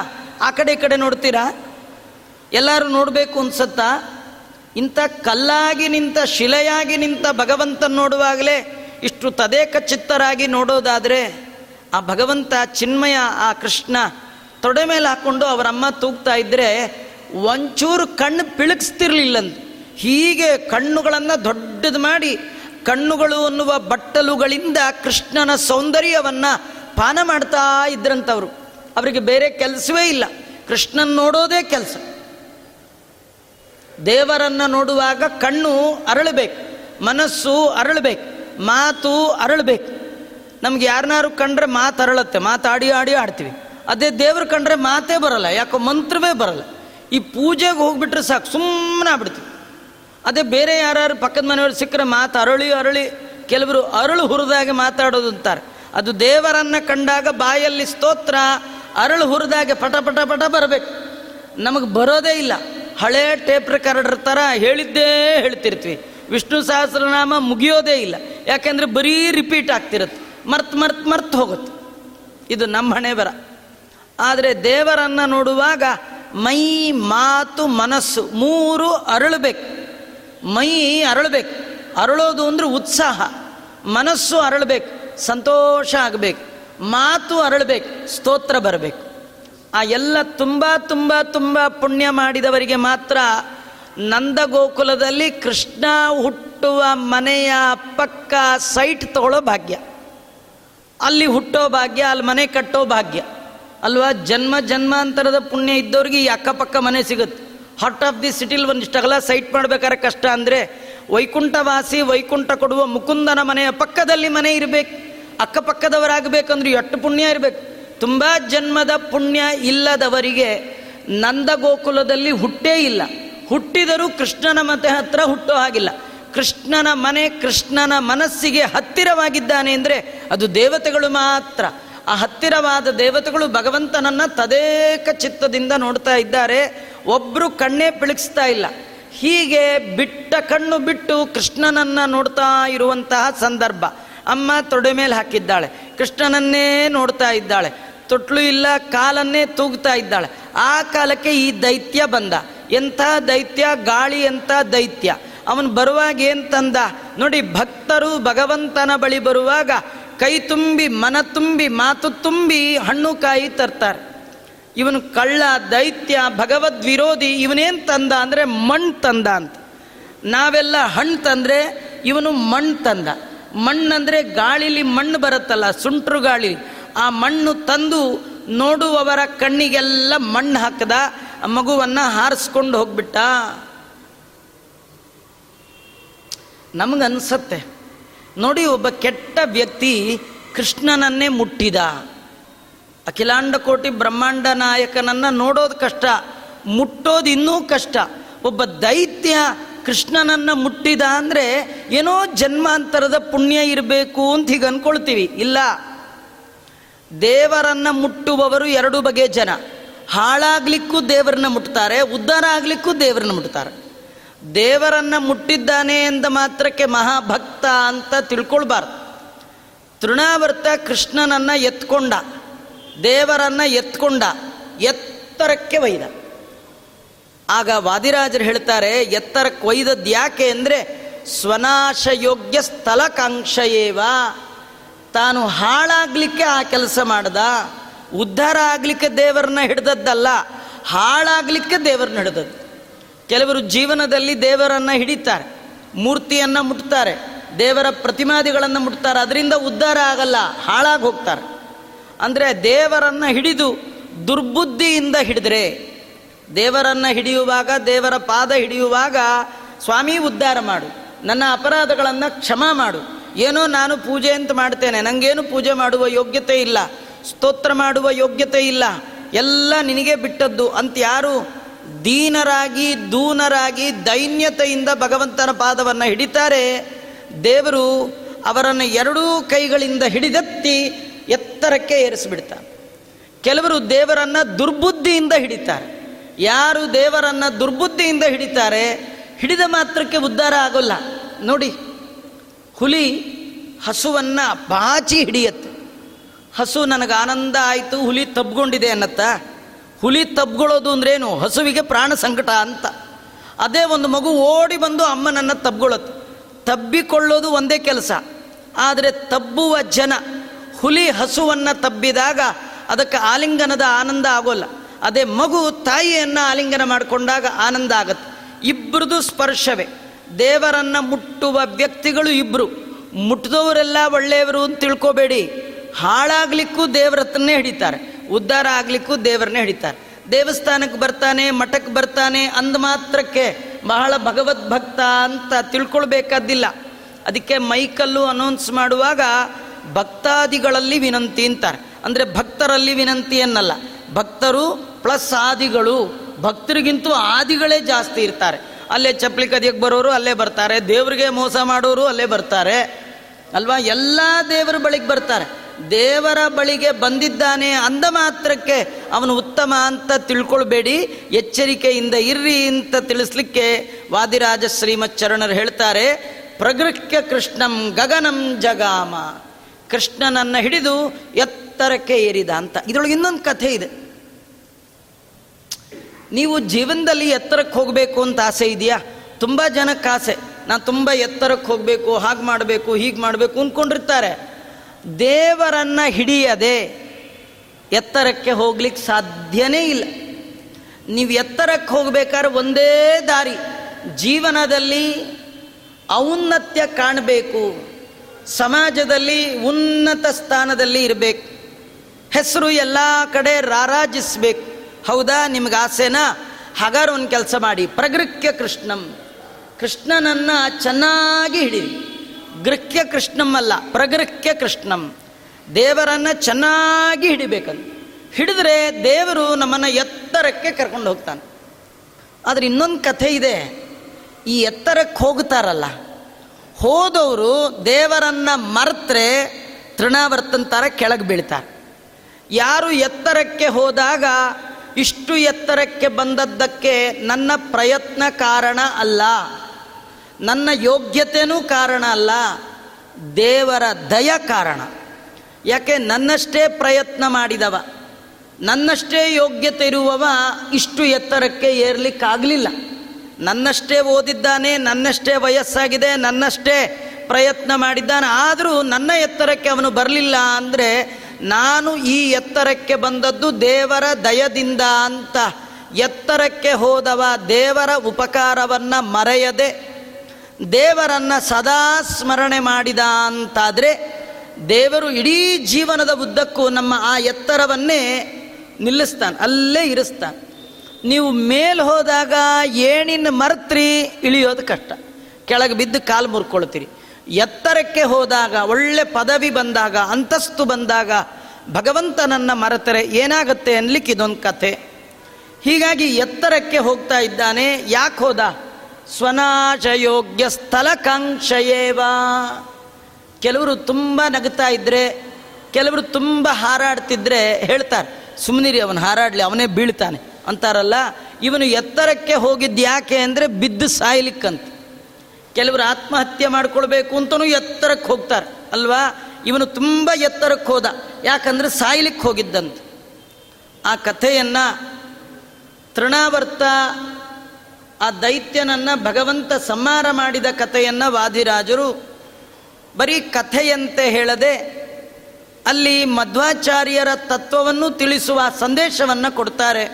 ಆ ಕಡೆ ಈ ಕಡೆ ನೋಡ್ತೀರಾ? ಎಲ್ಲರೂ ನೋಡಬೇಕು ಅನ್ಸತ್ತಾ? ಇಂಥ ಕಲ್ಲಾಗಿ ನಿಂತ, ಶಿಲೆಯಾಗಿ ನಿಂತ ಭಗವಂತನ ನೋಡುವಾಗಲೇ ಇಷ್ಟು ತದೇಕ ಚಿತ್ತರಾಗಿ ನೋಡೋದಾದರೆ ಆ ಭಗವಂತ ಚಿನ್ಮಯ, ಆ ಕೃಷ್ಣ ತೊಡೆ ಮೇಲೆ ಹಾಕ್ಕೊಂಡು ಅವರಮ್ಮ ತೂಗ್ತಾ ಇದ್ದರೆ ಒಂಚೂರು ಕಣ್ಣು ಪಿಳುಕ್ಸ್ತಿರ್ಲಿಲ್ಲಂತ. ಹೀಗೆ ಕಣ್ಣುಗಳನ್ನು ದೊಡ್ಡದು ಮಾಡಿ ಕಣ್ಣುಗಳು ಅನ್ನುವ ಬಟ್ಟಲುಗಳಿಂದ ಕೃಷ್ಣನ ಸೌಂದರ್ಯವನ್ನು ಪಾನ ಮಾಡ್ತಾ ಇದ್ರಂಥವ್ರು. ಅವರಿಗೆ ಬೇರೆ ಕೆಲಸವೇ ಇಲ್ಲ, ಕೃಷ್ಣನ ನೋಡೋದೇ ಕೆಲಸ. ದೇವರನ್ನು ನೋಡುವಾಗ ಕಣ್ಣು ಅರಳಬೇಕು, ಮನಸ್ಸು ಅರಳಬೇಕು, ಮಾತು ಅರಳಬೇಕು. ನಮ್ಗೆ ಯಾರನ್ನಾರು ಕಂಡ್ರೆ ಮಾತು ಅರಳುತ್ತೆ, ಮಾತಾಡಿ ಆಡಿ ಆಡ್ತೀವಿ. ಅದೇ ದೇವ್ರು ಕಂಡ್ರೆ ಮಾತೇ ಬರಲ್ಲ, ಯಾಕೋ ಮಂತ್ರವೇ ಬರಲ್ಲ. ಈ ಪೂಜೆಗೆ ಹೋಗ್ಬಿಟ್ರೆ ಸಾಕು, ಸುಮ್ಮನೆ ಆಗ್ಬಿಡ್ತೀವಿ. ಅದೇ ಬೇರೆ ಯಾರು ಪಕ್ಕದ ಮನೆಯವ್ರು ಸಿಕ್ಕರೆ ಮಾತು ಅರಳಿ ಅರಳಿ, ಕೆಲವರು ಅರಳು ಹುರಿದಾಗೆ ಮಾತಾಡೋದು ಅಂತಾರೆ. ಅದು ದೇವರನ್ನು ಕಂಡಾಗ ಬಾಯಲ್ಲಿ ಸ್ತೋತ್ರ, ಅರಳು ಹುರಿದಾಗೆ ಪಟ ಪಟ ಪಟ ಬರಬೇಕು. ನಮಗೆ ಬರೋದೇ ಇಲ್ಲ. ಹಳೆ ಟೇಪ್ ರೆಕಾರ್ಡರ್ ಥರ ಹೇಳಿದ್ದೇ ಹೇಳ್ತಿರ್ತೀವಿ. ವಿಷ್ಣು ಸಹಸ್ರನಾಮ ಮುಗಿಯೋದೇ ಇಲ್ಲ, ಯಾಕೆಂದರೆ ಬರೀ ರಿಪೀಟ್ ಆಗ್ತಿರುತ್ತೆ, ಮರ್ತು ಹೋಗುತ್ತೆ. ಇದು ನಮ್ಮ ಹಣೆ ಬರ. ಆದರೆ ದೇವರನ್ನು ನೋಡುವಾಗ ಮೈ, ಮಾತು, ಮನಸ್ಸು ಮೂರು ಅರಳಬೇಕು. ಮೈ ಅರಳಬೇಕು, ಅರಳೋದು ಅಂದರೆ ಉತ್ಸಾಹ. ಮನಸ್ಸು ಅರಳಬೇಕು, ಸಂತೋಷ ಆಗಬೇಕು. ಮಾತು ಅರಳಬೇಕು, ಸ್ತೋತ್ರ ಬರಬೇಕು. ಆ ಎಲ್ಲ ತುಂಬ ತುಂಬ ತುಂಬ ಪುಣ್ಯ ಮಾಡಿದವರಿಗೆ ಮಾತ್ರ ನಂದಗೋಕುಲದಲ್ಲಿ ಕೃಷ್ಣ ಹುಟ್ಟುವ ಮನೆಯ ಪಕ್ಕ ಸೈಟ್ ತಗೊಳ್ಳೋ ಭಾಗ್ಯ, ಅಲ್ಲಿ ಹುಟ್ಟೋ ಭಾಗ್ಯ, ಅಲ್ಲಿ ಮನೆ ಕಟ್ಟೋ ಭಾಗ್ಯ ಅಲ್ವಾ. ಜನ್ಮ ಜನ್ಮಾಂತರದ ಪುಣ್ಯ ಇದ್ದವ್ರಿಗೆ ಈ ಅಕ್ಕಪಕ್ಕ ಮನೆ ಸಿಗುತ್ತೆ. ಹಾರ್ಟ್ ಆಫ್ ದಿ ಸಿಟಿಲಿ ಒಂದಿಷ್ಟಗಲ ಸೈಟ್ ಮಾಡ್ಬೇಕಾದ್ರೆ ಕಷ್ಟ ಅಂದರೆ, ವೈಕುಂಠವಾಸಿ ವೈಕುಂಠ ಕೊಡುವ ಮುಕುಂದನ ಮನೆಯ ಪಕ್ಕದಲ್ಲಿ ಮನೆ ಇರಬೇಕು. ಅಕ್ಕಪಕ್ಕದವರಾಗಬೇಕಂದ್ರೆ ಎಷ್ಟು ಪುಣ್ಯ ಇರಬೇಕು. ತುಂಬ ಜನ್ಮದ ಪುಣ್ಯ ಇಲ್ಲದವರಿಗೆ ನಂದಗೋಕುಲದಲ್ಲಿ ಹುಟ್ಟೇ ಇಲ್ಲ, ಹುಟ್ಟಿದರೂ ಕೃಷ್ಣನ ಮನೆ ಹತ್ತಿರ ಹುಟ್ಟೋ ಹಾಗಿಲ್ಲ. ಕೃಷ್ಣನ ಮನೆ ಕೃಷ್ಣನ ಮನಸ್ಸಿಗೆ ಹತ್ತಿರವಾಗಿದ್ದಾನೆ ಅಂದರೆ ಅದು ದೇವತೆಗಳು ಮಾತ್ರ. ಆ ಹತ್ತಿರವಾದ ದೇವತೆಗಳು ಭಗವಂತನನ್ನು ತದೇಕ ಚಿತ್ತದಿಂದ ನೋಡ್ತಾ ಇದ್ದಾರೆ, ಒಬ್ಬರು ಕಣ್ಣೇ ಪಿಳಿಸ್ತಾ ಇಲ್ಲ. ಹೀಗೆ ಬಿಟ್ಟ ಕಣ್ಣು ಬಿಟ್ಟು ಕೃಷ್ಣನನ್ನು ನೋಡ್ತಾ ಇರುವಂತಹ ಸಂದರ್ಭ. ಅಮ್ಮ ತೊಡೆ ಮೇಲೆ ಹಾಕಿದ್ದಾಳೆ, ಕೃಷ್ಣನನ್ನೇ ನೋಡ್ತಾ ಇದ್ದಾಳೆ, ತೊಟ್ಲು ಇಲ್ಲ, ಕಾಲನ್ನೇ ತೂಗ್ತಾ ಇದ್ದಾಳೆ. ಆ ಕಾಲಕ್ಕೆ ಈ ದೈತ್ಯ ಬಂದ. ಎಂಥ ದೈತ್ಯ, ಗಾಳಿ ಎಂಥ ದೈತ್ಯ. ಅವನು ಬರುವಾಗ ಏನು ತಂದ ನೋಡಿ. ಭಕ್ತರು ಭಗವಂತನ ಬಳಿ ಬರುವಾಗ ಕೈ ತುಂಬಿ, ಮನ ತುಂಬಿ, ಮಾತು ತುಂಬಿ ಹಣ್ಣು ಕಾಯಿ ತರ್ತಾರೆ. ಇವನು ಕಳ್ಳ, ದೈತ್ಯ, ಭಗವದ್ ವಿರೋಧಿ. ಇವನೇನು ತಂದ ಅಂದರೆ ಮಣ್ಣು ತಂದ ಅಂತ. ನಾವೆಲ್ಲ ಹಣ್ಣು ತಂದರೆ ಇವನು ಮಣ್ಣು ತಂದ. ಮಣ್ಣಂದರೆ ಗಾಳಿಲಿ ಮಣ್ಣು ಬರುತ್ತಲ್ಲ, ಸುಂಟ್ರು ಗಾಳಿ. ಆ ಮಣ್ಣು ತಂದು ನೋಡುವವರ ಕಣ್ಣಿಗೆಲ್ಲ ಮಣ್ಣು ಹಾಕದ, ಮಗುವನ್ನು ಹಾರಿಸ್ಕೊಂಡು ಹೋಗ್ಬಿಟ್ಟ. ನಮಗನ್ಸತ್ತೆ ನೋಡಿ, ಒಬ್ಬ ಕೆಟ್ಟ ವ್ಯಕ್ತಿ ಕೃಷ್ಣನನ್ನೇ ಮುಟ್ಟಿದ. ಅಖಿಲಾಂಡ ಕೋಟಿ ಬ್ರಹ್ಮಾಂಡ ನಾಯಕನನ್ನು ನೋಡೋದು ಕಷ್ಟ, ಮುಟ್ಟೋದು ಇನ್ನೂ ಕಷ್ಟ. ಒಬ್ಬ ದೈತ್ಯ ಕೃಷ್ಣನನ್ನು ಮುಟ್ಟಿದ ಅಂದರೆ ಏನೋ ಜನ್ಮಾಂತರದ ಪುಣ್ಯ ಇರಬೇಕು ಅಂತ ಹೀಗೆ ಅಂದ್ಕೊಳ್ತೀವಿ. ಇಲ್ಲ, ದೇವರನ್ನು ಮುಟ್ಟುವವರು ಎರಡು ಬಗೆಯ ಜನ. ಹಾಳಾಗಲಿಕ್ಕೂ ದೇವರನ್ನ ಮುಟ್ತಾರೆ, ಉದ್ಧಾರ ಆಗಲಿಕ್ಕೂ ದೇವರನ್ನ ಮುಟ್ತಾರೆ. ದೇವರನ್ನು ಮುಟ್ಟಿದ್ದಾನೆ ಎಂದ ಮಾತ್ರಕ್ಕೆ ಮಹಾಭಕ್ತ ಅಂತ ತಿಳ್ಕೊಳ್ಬಾರ್ದು. ತೃಣಾವರ್ತ ಕೃಷ್ಣನನ್ನು ಎತ್ಕೊಂಡ, ದೇವರನ್ನು ಎತ್ಕೊಂಡ, ಎತ್ತರಕ್ಕೆ ಒಯ್ದ. ಆಗ ವಾದಿರಾಜರು ಹೇಳ್ತಾರೆ, ಎತ್ತರಕ್ಕೆ ಒಯ್ದದ್ದು ಯಾಕೆ ಅಂದರೆ ಸ್ವನಾಶಯೋಗ್ಯ ಸ್ಥಳಕಾಂಕ್ಷೆಯೇವ. ತಾನು ಹಾಳಾಗಲಿಕ್ಕೆ ಆ ಕೆಲಸ ಮಾಡ್ದ, ಉದ್ಧಾರ ಆಗಲಿಕ್ಕೆ ದೇವರನ್ನ ಹಿಡ್ದದ್ದಲ್ಲ, ಹಾಳಾಗಲಿಕ್ಕೆ ದೇವರನ್ನ ಹಿಡ್ದದ್ದು. ಕೆಲವರು ಜೀವನದಲ್ಲಿ ದೇವರನ್ನು ಹಿಡಿತಾರೆ, ಮೂರ್ತಿಯನ್ನು ಮುಟ್ತಾರೆ, ದೇವರ ಪ್ರತಿಮಾದಿಗಳನ್ನು ಮುಟ್ತಾರೆ, ಅದರಿಂದ ಉದ್ಧಾರ ಆಗಲ್ಲ, ಹಾಳಾಗಿ ಹೋಗ್ತಾರೆ. ಅಂದರೆ ದೇವರನ್ನು ಹಿಡಿದು ದುರ್ಬುದ್ಧಿಯಿಂದ ಹಿಡಿದ್ರೆ, ದೇವರನ್ನು ಹಿಡಿಯುವಾಗ, ದೇವರ ಪಾದ ಹಿಡಿಯುವಾಗ ಸ್ವಾಮಿ ಉದ್ಧಾರ ಮಾಡು, ನನ್ನ ಅಪರಾಧಗಳನ್ನು ಕ್ಷಮಾ ಮಾಡು, ಏನೋ ನಾನು ಪೂಜೆ ಅಂತ ಮಾಡ್ತೇನೆ, ನನಗೇನು ಪೂಜೆ ಮಾಡುವ ಯೋಗ್ಯತೆ ಇಲ್ಲ, ಸ್ತೋತ್ರ ಮಾಡುವ ಯೋಗ್ಯತೆ ಇಲ್ಲ, ಎಲ್ಲ ನಿನಗೆ ಬಿಟ್ಟದ್ದು ಅಂತ ಯಾರು ದೀನರಾಗಿ ದೂನರಾಗಿ ದೈನ್ಯತೆಯಿಂದ ಭಗವಂತನ ಪಾದವನ್ನು ಹಿಡಿತಾರೆ, ದೇವರು ಅವರನ್ನು ಎರಡೂ ಕೈಗಳಿಂದ ಹಿಡಿದತ್ತಿ ಎತ್ತರಕ್ಕೆ ಏರಿಸಿಬಿಡ್ತಾರೆ. ಕೆಲವರು ದೇವರನ್ನು ದುರ್ಬುದ್ಧಿಯಿಂದ ಹಿಡಿತಾರೆ. ಯಾರು ದೇವರನ್ನು ದುರ್ಬುದ್ಧಿಯಿಂದ ಹಿಡಿತಾರೆ, ಹಿಡಿದ ಮಾತ್ರಕ್ಕೆ ಉದ್ಧಾರ ಆಗೋಲ್ಲ. ನೋಡಿ, ಹುಲಿ ಹಸುವನ್ನು ಬಾಚಿ ಹಿಡಿಯತ್ತೆ. ಹಸು ನನಗೆ ಆನಂದ ಆಯಿತು, ಹುಲಿ ತಬ್ಕೊಂಡಿದೆ ಅನ್ನತ್ತಾ? ಹುಲಿ ತಬ್ಕೊಳ್ಳೋದು ಅಂದ್ರೇನು? ಹಸುವಿಗೆ ಪ್ರಾಣ ಸಂಕಟ ಅಂತ. ಅದೇ ಒಂದು ಮಗು ಓಡಿ ಬಂದು ಅಮ್ಮನನ್ನು ತಬ್ಕೊಳ್ಳುತ್ತೆ. ತಬ್ಬಿಕೊಳ್ಳೋದು ಒಂದೇ ಕೆಲಸ, ಆದರೆ ತಬ್ಬುವ ಜನ. ಹುಲಿ ಹಸುವನ್ನು ತಬ್ಬಿದಾಗ ಅದಕ್ಕೆ ಆಲಿಂಗನದ ಆನಂದ ಆಗೋಲ್ಲ, ಅದೇ ಮಗು ತಾಯಿಯನ್ನು ಆಲಿಂಗನ ಮಾಡಿಕೊಂಡಾಗ ಆನಂದ ಆಗತ್ತೆ. ಇಬ್ಬರದು ಸ್ಪರ್ಶವೇ. ದೇವರನ್ನು ಮುಟ್ಟುವ ವ್ಯಕ್ತಿಗಳು ಇಬ್ಬರು. ಮುಟ್ಟಿದವರೆಲ್ಲ ಒಳ್ಳೆಯವರು ಅಂತ ತಿಳ್ಕೋಬೇಡಿ. ಹಾಳಾಗಲಿಕ್ಕೂ ದೇವರತ್ತನ್ನೇ ಹಿಡಿತಾರೆ, ಉದ್ಧಾರ ಆಗಲಿಕ್ಕೂ ದೇವರನ್ನೇ ಹಿಡಿತಾರೆ. ದೇವಸ್ಥಾನಕ್ಕೆ ಬರ್ತಾನೆ, ಮಠಕ್ಕೆ ಬರ್ತಾನೆ ಅಂದ ಮಾತ್ರಕ್ಕೆ ಬಹಳ ಭಗವದ್ಭಕ್ತ ಅಂತ ತಿಳ್ಕೊಳ್ಬೇಕಾದ್ದಿಲ್ಲ. ಅದಕ್ಕೆ ಮೈಕಲ್ಲು ಅನೌನ್ಸ್ ಮಾಡುವಾಗ ಭಕ್ತಾದಿಗಳಲ್ಲಿ ವಿನಂತಿ ಅಂತಾರೆ. ಅಂದರೆ ಭಕ್ತರಲ್ಲಿ ವಿನಂತಿ ಅನ್ನಲ್ಲ, ಭಕ್ತರು ಪ್ಲಸ್ ಆದಿಗಳು, ಭಕ್ತರಿಗಿಂತೂ ಆದಿಗಳೇ ಜಾಸ್ತಿ ಇರ್ತಾರೆ. ಅಲ್ಲೇ ಚಪ್ಪಲಿ ಕದಿಯಕ್ಕೆ ಬರೋರು ಅಲ್ಲೇ ಬರ್ತಾರೆ, ದೇವರಿಗೆ ಮೋಸ ಮಾಡೋರು ಅಲ್ಲೇ ಬರ್ತಾರೆ ಅಲ್ವಾ, ಎಲ್ಲ ದೇವರ ಬಳಿಗೆ ಬರ್ತಾರೆ. ದೇವರ ಬಳಿಗೆ ಬಂದಿದ್ದಾನೆ ಅಂದ ಮಾತ್ರಕ್ಕೆ ಅವನು ಉತ್ತಮ ಅಂತ ತಿಳ್ಕೊಳ್ಬೇಡಿ, ಎಚ್ಚರಿಕೆಯಿಂದ ಇರ್ರಿ ಅಂತ ತಿಳಿಸ್ಲಿಕ್ಕೆ ವಾದಿರಾಜ ಶ್ರೀಮಚ್ಚರಣರು ಹೇಳ್ತಾರೆ, ಪ್ರಗೃಹ್ಯ ಕೃಷ್ಣಂ ಗಗನಂ ಜಗಾಮ, ಕೃಷ್ಣನನ್ನು ಹಿಡಿದು ಎತ್ತರಕ್ಕೆ ಏರಿದ ಅಂತ. ಇದರೊಳಗೆ ಇನ್ನೊಂದು ಕಥೆ ಇದೆ. ನೀವು ಜೀವನದಲ್ಲಿ ಎತ್ತರಕ್ಕೆ ಹೋಗಬೇಕು ಅಂತ ಆಸೆ ಇದೆಯಾ? ತುಂಬ ಜನಕ್ಕೆ ಆಸೆ, ನಾನು ತುಂಬ ಎತ್ತರಕ್ಕೆ ಹೋಗಬೇಕು, ಹಾಗೆ ಮಾಡಬೇಕು ಹೀಗೆ ಮಾಡಬೇಕು ಅಂದ್ಕೊಂಡಿರ್ತಾರೆ. ದೇವರನ್ನು ಹಿಡಿಯದೆ ಎತ್ತರಕ್ಕೆ ಹೋಗ್ಲಿಕ್ಕೆ ಸಾಧ್ಯನೇ ಇಲ್ಲ. ನೀವು ಎತ್ತರಕ್ಕೆ ಹೋಗ್ಬೇಕಾದ್ರೆ ಒಂದೇ ದಾರಿ, ಜೀವನದಲ್ಲಿ ಔನ್ನತ್ಯ ಕಾಣಬೇಕು, ಸಮಾಜದಲ್ಲಿ ಉನ್ನತ ಸ್ಥಾನದಲ್ಲಿ ಇರಬೇಕು, ಹೆಸರು ಎಲ್ಲ ಕಡೆ ರಾರಾಜಿಸ್ಬೇಕು. ಹೌದಾ, ನಿಮ್ಗೆ ಆಸೆನಾ? ಹಾಗಾದ್ರೆ ಒಂದು ಕೆಲಸ ಮಾಡಿ, ಪ್ರಗೃಹ್ಯ ಕೃಷ್ಣಂ, ಕೃಷ್ಣನನ್ನು ಚೆನ್ನಾಗಿ ಹಿಡಿರಿ. ಗೃಹ್ಯ ಕೃಷ್ಣಂ ಅಲ್ಲ, ಪ್ರಗೃಹ್ಯ ಕೃಷ್ಣಂ. ದೇವರನ್ನು ಚೆನ್ನಾಗಿ ಹಿಡಿಬೇಕಂತ ಹಿಡಿದ್ರೆ ದೇವರು ನಮ್ಮನ್ನು ಎತ್ತರಕ್ಕೆ ಕರ್ಕೊಂಡು ಹೋಗ್ತಾನೆ. ಆದರೆ ಇನ್ನೊಂದು ಕಥೆ ಇದೆ, ಈ ಎತ್ತರಕ್ಕೆ ಹೋಗ್ತಾರಲ್ಲ, ಹೋದವರು ದೇವರನ್ನು ಮರೆತರೆ ತೃಣಾವರ್ತಂತರ ಕೆಳಗೆ ಬೀಳ್ತಾರೆ. ಯಾರು ಎತ್ತರಕ್ಕೆ ಹೋದಾಗ ಇಷ್ಟು ಎತ್ತರಕ್ಕೆ ಬಂದದ್ದಕ್ಕೆ ನನ್ನ ಪ್ರಯತ್ನ ಕಾರಣ ಅಲ್ಲ, ನನ್ನ ಯೋಗ್ಯತೆಯೂ ಕಾರಣ ಅಲ್ಲ, ದೇವರ ದಯ ಕಾರಣ. ಯಾಕೆ, ನನ್ನಷ್ಟೇ ಪ್ರಯತ್ನ ಮಾಡಿದವ, ನನ್ನಷ್ಟೇ ಯೋಗ್ಯತೆ ಇರುವವ ಇಷ್ಟು ಎತ್ತರಕ್ಕೆ ಏರ್ಲಿಕ್ಕಾಗಲಿಲ್ಲ. ನನ್ನಷ್ಟೇ ಓದಿದ್ದಾನೆ, ನನ್ನಷ್ಟೇ ವಯಸ್ಸಾಗಿದೆ, ನನ್ನಷ್ಟೇ ಪ್ರಯತ್ನ ಮಾಡಿದ್ದಾನೆ, ಆದರೂ ನನ್ನ ಎತ್ತರಕ್ಕೆ ಅವನು ಬರಲಿಲ್ಲ. ಅಂದರೆ ನಾನು ಈ ಎತ್ತರಕ್ಕೆ ಬಂದದ್ದು ದೇವರ ದಯದಿಂದ ಅಂತ. ಎತ್ತರಕ್ಕೆ ಹೋದವ ದೇವರ ಉಪಕಾರವನ್ನು ಮರೆಯದೆ ದೇವರನ್ನು ಸದಾ ಸ್ಮರಣೆ ಮಾಡಿದ ಅಂತಾದರೆ ದೇವರು ಇಡೀ ಜೀವನದ ಉದ್ದಕ್ಕೂ ನಮ್ಮ ಆ ಎತ್ತರವನ್ನೇ ನಿಲ್ಲಿಸ್ತಾನೆ, ಅಲ್ಲೇ ಇರಿಸ್ತಾನೆ. ನೀವು ಮೇಲೆ ಹೋದಾಗ ಏಣಿನ ಮರೆತ್ರಿ ಇಳಿಯೋದು ಕಷ್ಟ, ಕೆಳಗೆ ಬಿದ್ದು ಕಾಲು ಮುರ್ಕೊಳ್ತೀರಿ. ಎತ್ತರಕ್ಕೆ ಹೋದಾಗ, ಒಳ್ಳೆ ಪದವಿ ಬಂದಾಗ, ಅಂತಸ್ತು ಬಂದಾಗ ಭಗವಂತನನ್ನು ಮರೆತರೆ ಏನಾಗುತ್ತೆ ಅನ್ಲಿಕ್ಕೆ ಇದೊಂದು ಕಥೆ. ಹೀಗಾಗಿ ಎತ್ತರಕ್ಕೆ ಹೋಗ್ತಾ ಇದ್ದಾನೆ. ಯಾಕೆ ಹೋದ? ಸ್ವನಾಶ ಯೋಗ್ಯ ಸ್ಥಳಕಾಂಕ್ಷೆಯೇವ. ಕೆಲವರು ತುಂಬ ನಗ್ತಾ ಇದ್ದರೆ, ಕೆಲವರು ತುಂಬ ಹಾರಾಡ್ತಿದ್ರೆ ಹೇಳ್ತಾರೆ, ಸುಮ್ಮನಿರಿ ಅವನು ಹಾರಾಡಲಿ, ಅವನೇ ಬೀಳ್ತಾನೆ ಅಂತಾರಲ್ಲ. ಇವನು ಎತ್ತರಕ್ಕೆ ಹೋಗಿದ್ದು ಯಾಕೆ ಅಂದರೆ ಬಿದ್ದು ಸಾಯ್ಲಿಕ್ಕಂತ. ಕೆಲವರು ಆತ್ಮಹತ್ಯೆ ಮಾಡ್ಕೊಳ್ಬೇಕು ಅಂತಲೂ ಎತ್ತರಕ್ಕೆ ಹೋಗ್ತಾರೆ ಅಲ್ವಾ. ಇವನು ತುಂಬ ಎತ್ತರಕ್ಕೆ ಹೋದ ಯಾಕಂದರೆ ಸಾಯ್ಲಿಕ್ಕೆ ಹೋಗಿದ್ದಂತ. ಆ ಕಥೆಯನ್ನು ತೃಣಾವರ್ತ, ಆ ದೈತ್ಯನನ್ನು ಭಗವಂತ ಸಂಹಾರ ಮಾಡಿದ ಕಥೆಯನ್ನು ವಾದಿರಾಜರು ಬರೀ ಕಥೆಯಂತೆ ಹೇಳದೆ ಅಲ್ಲಿ ಮಧ್ವಾಚಾರ್ಯರ ತತ್ವವನ್ನು ತಿಳಿಸುವ ಸಂದೇಶವನ್ನು ಕೊಡ್ತಾರೆ.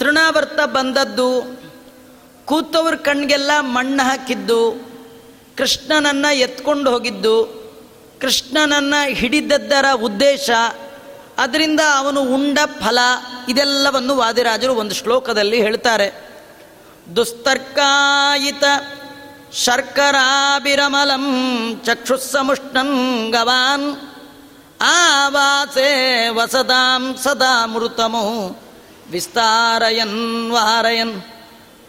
ತೃಣಾವರ್ತ ಬಂದದ್ದು, ಕೂತವ್ರ ಕಣ್ಗೆಲ್ಲ ಮಣ್ಣು ಹಾಕಿದ್ದು, ಕೃಷ್ಣನನ್ನು ಎತ್ಕೊಂಡು ಹೋಗಿದ್ದು, ಕೃಷ್ಣನನ್ನು ಹಿಡಿದದ್ದರ ಉದ್ದೇಶ, ಅದರಿಂದ ಅವನು ಉಂಡ ಫಲ, ಇದೆಲ್ಲವನ್ನು ವಾದಿರಾಜರು ಒಂದು ಶ್ಲೋಕದಲ್ಲಿ ಹೇಳ್ತಾರೆ. ದುಸ್ತರ್ಕಾಯಿತ ಶರ್ಕರಾಭಿರಮಲಂ ಚಕ್ಷುಸ್ಸಮುಷ್ಣಂ ಗವಾನ್ ಆವಾಸೇ ವಸದಾಂ ಸದಾ ಮೃತಮೋ ವಿಸ್ತಾರಯನ್ ವಾರಯನ್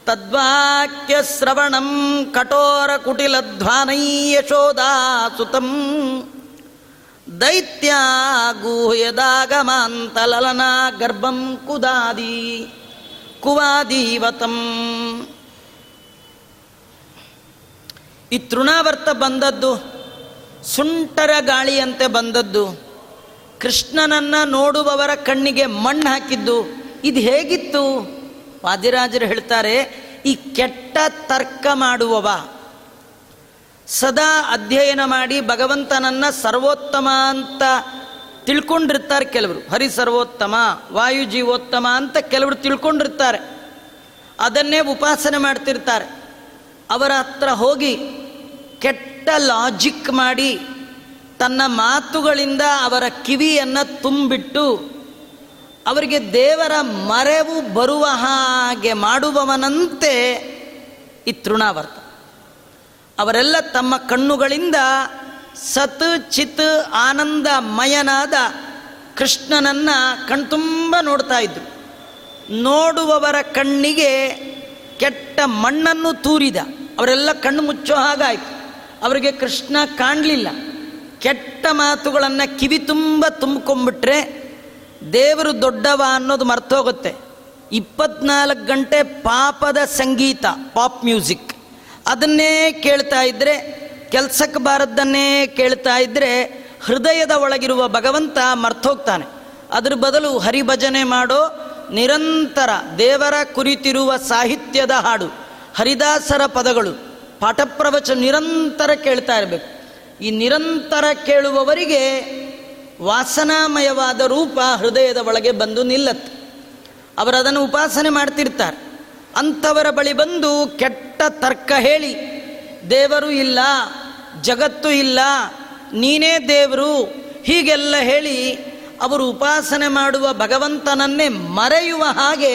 ತದ್ವಾಕ್ಯ ಶ್ರವಣಂ ಕಠೋರ ಕುಟಿಲಧ್ವಾನೈ ಯಶೋದಾ ಸುತಂ ದೈತ್ಯ ಗೂಹ್ಯದಾಗಮಾಂತಲಲನಾ ಗರ್ಭಂ ಕುದಾದಿ ಕುವಾದೀವತಂ. ಈ ತೃಣಾವರ್ತ ಬಂದದ್ದು ಸುಂಟರ ಗಾಳಿಯಂತೆ ಬಂದದ್ದು, ಕೃಷ್ಣನನ್ನು ನೋಡುವವರ ಕಣ್ಣಿಗೆ ಮಣ್ಣು ಹಾಕಿದ್ದು. ಇದು ಹೇಗಿತ್ತು? ವಾದಿರಾಜರು ಹೇಳ್ತಾರೆ, ಈ ಕೆಟ್ಟ ತರ್ಕ ಮಾಡುವವ ಸದಾ ಅಧ್ಯಯನ ಮಾಡಿ ಭಗವಂತನನ್ನು ಸರ್ವೋತ್ತಮ ಅಂತ ತಿಳ್ಕೊಂಡಿರ್ತಾರೆ. ಕೆಲವರು ಹರಿ ಸರ್ವೋತ್ತಮ, ವಾಯು ಜೀವೋತ್ತಮ ಅಂತ ಕೆಲವರು ತಿಳ್ಕೊಂಡಿರ್ತಾರೆ, ಅದನ್ನೇ ಉಪಾಸನೆ ಮಾಡ್ತಿರ್ತಾರೆ. ಅವರ ಹತ್ರ ಹೋಗಿ ಕೆಟ್ಟ ಲಾಜಿಕ್ ಮಾಡಿ ತನ್ನ ಮಾತುಗಳಿಂದ ಅವರ ಕಿವಿಯನ್ನು ತುಂಬಿಟ್ಟು ಅವರಿಗೆ ದೇವರ ಮರೆವು ಬರುವ ಹಾಗೆ ಮಾಡುವವನಂತೆ ಈ ತೃಣಾವರ್ತ. ಅವರೆಲ್ಲ ತಮ್ಮ ಕಣ್ಣುಗಳಿಂದ ಸತ್ ಚಿತ್ ಆನಂದ ಮಯನಾದ ಕೃಷ್ಣನನ್ನು ಕಣ್ತುಂಬ ನೋಡ್ತಾ ಇದ್ರು. ನೋಡುವವರ ಕಣ್ಣಿಗೆ ಕೆಟ್ಟ ಮಣ್ಣನ್ನು ತೂರಿದ. ಅವರೆಲ್ಲ ಕಣ್ಣು ಮುಚ್ಚೋ ಹಾಗಾಯಿತು. ಅವರಿಗೆ ಕೃಷ್ಣ ಕಾಣಲಿಲ್ಲ. ಕೆಟ್ಟ ಮಾತುಗಳನ್ನು ಕಿವಿ ತುಂಬ ತುಂಬಿಕೊಂಡ್ಬಿಟ್ರೆ ದೇವರು ದೊಡ್ಡವ ಅನ್ನೋದು ಮರ್ತೋಗುತ್ತೆ. 24 ಗಂಟೆ ಪಾಪದ ಸಂಗೀತ, ಪಾಪ್ ಮ್ಯೂಸಿಕ್, ಅದನ್ನೇ ಕೇಳ್ತಾ ಇದ್ದರೆ, ಕೆಲಸಕ್ಕೆ ಬಾರದ್ದನ್ನೇ ಕೇಳ್ತಾ ಇದ್ದರೆ ಹೃದಯದ ಒಳಗಿರುವ ಭಗವಂತ ಮರ್ತೋಗ್ತಾನೆ. ಅದ್ರ ಬದಲು ಹರಿಭಜನೆ ಮಾಡೋ, ನಿರಂತರ ದೇವರ ಕುರಿತಿರುವ ಸಾಹಿತ್ಯದ ಹಾಡು, ಹರಿದಾಸರ ಪದಗಳು, ಪಾಠಪ್ರವಚನ ನಿರಂತರ ಕೇಳ್ತಾ ಇರಬೇಕು. ಈ ನಿರಂತರ ಕೇಳುವವರಿಗೆ ವಾಸನಾಮಯವಾದ ರೂಪ ಹೃದಯದ ಒಳಗೆ ಬಂದು ನಿಲ್ಲತ್ತೆ. ಅವರು ಅದನ್ನು ಉಪಾಸನೆ ಮಾಡ್ತಿರ್ತಾರೆ. ಅಂಥವರ ಬಳಿ ಬಂದು ಕೆಟ್ಟ ತರ್ಕ ಹೇಳಿ, ದೇವರು ಇಲ್ಲ, ಜಗತ್ತು ಇಲ್ಲ, ನೀನೇ ದೇವರು, ಹೀಗೆಲ್ಲ ಹೇಳಿ ಅವರು ಉಪಾಸನೆ ಮಾಡುವ ಭಗವಂತನನ್ನೇ ಮರೆಯುವ ಹಾಗೆ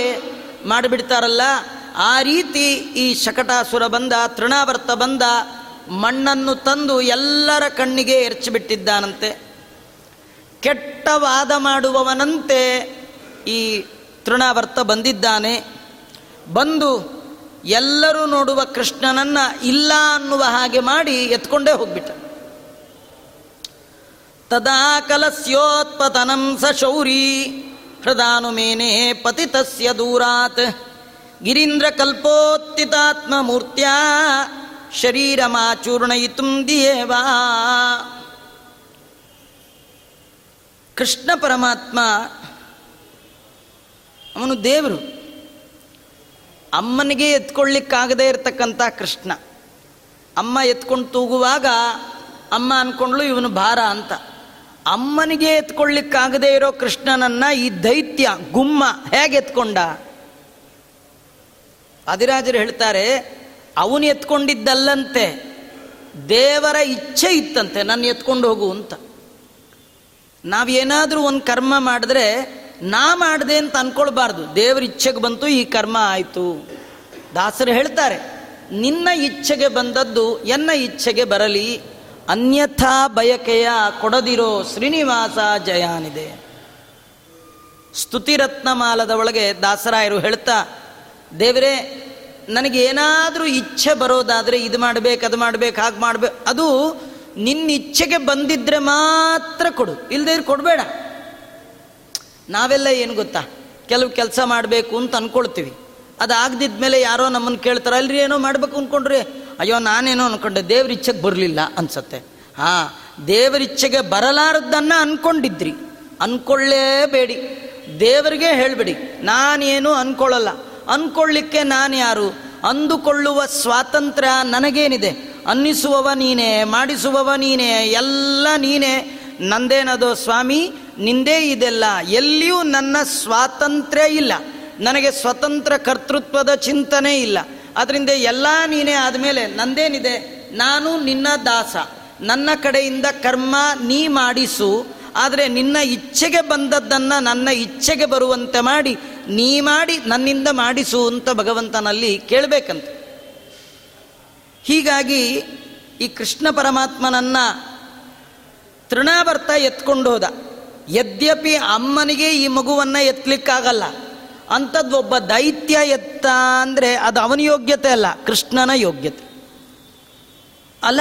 ಮಾಡಿಬಿಡ್ತಾರಲ್ಲ. ಆ ರೀತಿ ಈ ಶಕಟಾಸುರ ಬಂದ, ತೃಣಾವರ್ತ ಬಂದ, ಮಣ್ಣನ್ನು ತಂದು ಎಲ್ಲರ ಕಣ್ಣಿಗೆ ಎರಚಿಬಿಟ್ಟಿದ್ದಾನಂತೆ. ಕೆಟ್ಟ ವಾದ ಮಾಡುವವನಂತೆ ಈ ತೃಣಾವರ್ತ ಬಂದಿದ್ದಾನೆ. ಬಂದು ಎಲ್ಲರೂ ನೋಡುವ ಕೃಷ್ಣನನ್ನು ಇಲ್ಲ ಅನ್ನುವ ಹಾಗೆ ಮಾಡಿ ಎತ್ಕೊಂಡೇ ಹೋಗ್ಬಿಟ್ಟ. ತದಾ ಕಲಸ್ಯೋತ್ಪತನಂ ಸ ಶೌರಿ ಹೃದಾನುಮೇನೆ ಪತಿತಸ್ಯ ದೂರಾತ್ ಗಿರೀಂದ್ರ ಕಲ್ಪೋತ್ತಿತಾತ್ಮ ಮೂರ್ತ್ಯ ಶರೀರಮಾಚೂರ್ಣಯಿತುಂ ದಿಯೇವಾ. ಕೃಷ್ಣ ಪರಮಾತ್ಮ ಅವನು ದೇವರು. ಅಮ್ಮನಿಗೆ ಎತ್ಕೊಳ್ಳಿಕ್ಕಾಗದೇ ಇರತಕ್ಕಂಥ ಕೃಷ್ಣ. ಅಮ್ಮ ಎತ್ಕೊಂಡು ತೂಗುವಾಗ ಅಮ್ಮ ಅಂದ್ಕೊಂಡ್ಳು ಇವನು ಭಾರ ಅಂತ. ಅಮ್ಮನಿಗೆ ಎತ್ಕೊಳ್ಳಿಕ್ಕಾಗದೇ ಇರೋ ಕೃಷ್ಣನನ್ನು ಈ ದೈತ್ಯ ಗುಮ್ಮ ಹೇಗೆ ಎತ್ಕೊಂಡ? ಆದಿರಾಜರು ಹೇಳ್ತಾರೆ, ಅವನು ಎತ್ಕೊಂಡಿದ್ದಲ್ಲಂತೆ, ದೇವರ ಇಚ್ಛೆ ಇತ್ತಂತೆ ನಾನು ಎತ್ಕೊಂಡು ಹೋಗು ಅಂತ. ನಾವೇನಾದರೂ ಒಂದು ಕರ್ಮ ಮಾಡಿದ್ರೆ ಮಾಡಿದೆ ಅಂತ ಅಂದ್ಕೊಳ್ಬಾರ್ದು. ದೇವರ ಇಚ್ಛೆಗೆ ಬಂತು, ಈ ಕರ್ಮ ಆಯಿತು. ದಾಸರು ಹೇಳ್ತಾರೆ, ನಿನ್ನ ಇಚ್ಛೆಗೆ ಬಂದದ್ದು ಎನ್ನ ಇಚ್ಛೆಗೆ ಬರಲಿ, ಅನ್ಯಥಾ ಬಯಕೆಯ ಕೊಡದಿರೋ ಶ್ರೀನಿವಾಸ ಜಯಾನಿದೆ. ಸ್ತುತಿರತ್ನಮಾಲದ ಒಳಗೆ ದಾಸರಾಯರು ಹೇಳ್ತಾ, ದೇವರೇ ನನಗೇನಾದರೂ ಇಚ್ಛೆ ಬರೋದಾದರೆ ಇದು ಮಾಡಬೇಕು, ಅದು ಮಾಡಬೇಕು, ಹಾಗೆ ಮಾಡಬೇಕು, ಅದು ನಿನ್ನ ಇಚ್ಛೆಗೆ ಬಂದಿದ್ದರೆ ಮಾತ್ರ ಕೊಡು, ಇಲ್ಲದೇ ಕೊಡಬೇಡ. ನಾವೆಲ್ಲ ಏನು ಗೊತ್ತಾ, ಕೆಲವು ಕೆಲಸ ಮಾಡಬೇಕು ಅಂತ ಅಂದ್ಕೊಳ್ತೀವಿ. ಅದಾಗದಿದ್ದ ಮೇಲೆ ಯಾರೋ ನಮ್ಮನ್ನು ಕೇಳ್ತಾರೆ, ಅಲ್ರಿ ಏನೋ ಮಾಡಬೇಕು ಅಂದ್ಕೊಂಡ್ರಿ, ಅಯ್ಯೋ ನಾನೇನೋ ಅಂದ್ಕೊಂಡೆ, ದೇವ್ರ ಇಚ್ಛೆಗೆ ಬರಲಿಲ್ಲ ಅನ್ಸತ್ತೆ. ಹಾಂ, ದೇವ್ರ ಇಚ್ಛೆಗೆ ಬರಲಾರದ್ದನ್ನು ಅಂದ್ಕೊಂಡಿದ್ರಿ, ಅಂದ್ಕೊಳ್ಳೇಬೇಡಿ. ದೇವರಿಗೆ ಹೇಳಿಬಿಡಿ ನಾನೇನು ಅಂದ್ಕೊಳ್ಳಲ್ಲ, ಅಂದ್ಕೊಳ್ಳಿಕ್ಕೆ ನಾನು ಯಾರು, ಅಂದುಕೊಳ್ಳುವ ಸ್ವಾತಂತ್ರ್ಯ ನನಗೇನಿದೆ, ಅನ್ನಿಸುವವ ನೀನೇ, ಮಾಡಿಸುವವ ನೀನೇ, ಎಲ್ಲ ನೀನೇ, ನಂದೇನದೋ ಸ್ವಾಮಿ ನಿಂದೇ ಇದೆಲ್ಲ, ಎಲ್ಲಿಯೂ ನನ್ನ ಸ್ವಾತಂತ್ರ್ಯ ಇಲ್ಲ, ನನಗೆ ಸ್ವತಂತ್ರ ಕರ್ತೃತ್ವದ ಚಿಂತನೆ ಇಲ್ಲ, ಅದರಿಂದ ಎಲ್ಲ ನೀನೇ ಆದಮೇಲೆ ನಂದೇನಿದೆ, ನಾನು ನಿನ್ನ ದಾಸ, ನನ್ನ ಕಡೆಯಿಂದ ಕರ್ಮ ನೀ ಮಾಡಿಸು, ಆದರೆ ನಿನ್ನ ಇಚ್ಛೆಗೆ ಬಂದದ್ದನ್ನು ನನ್ನ ಇಚ್ಛೆಗೆ ಬರುವಂತೆ ಮಾಡಿ, ನೀ ಮಾಡಿ ನನ್ನಿಂದ ಮಾಡಿಸು ಅಂತ ಭಗವಂತನಲ್ಲಿ ಕೇಳಬೇಕಂತ. ಹೀಗಾಗಿ ಈ ಕೃಷ್ಣ ಪರಮಾತ್ಮನನ್ನು ತೃಣಾವರ್ತ ಎತ್ಕೊಂಡು ಹೋದ. ಯದ್ಯಪಿ ಅಮ್ಮನಿಗೆ ಈ ಮಗುವನ್ನು ಎತ್ತಲಿಕ್ಕಾಗಲ್ಲ ಅಂಥದ್ದೊಬ್ಬ ದೈತ್ಯ ಎತ್ತ ಅಂದರೆ ಅದು ಅವನ ಯೋಗ್ಯತೆ ಅಲ್ಲ, ಕೃಷ್ಣನ ಯೋಗ್ಯತೆ ಅಲ್ಲ.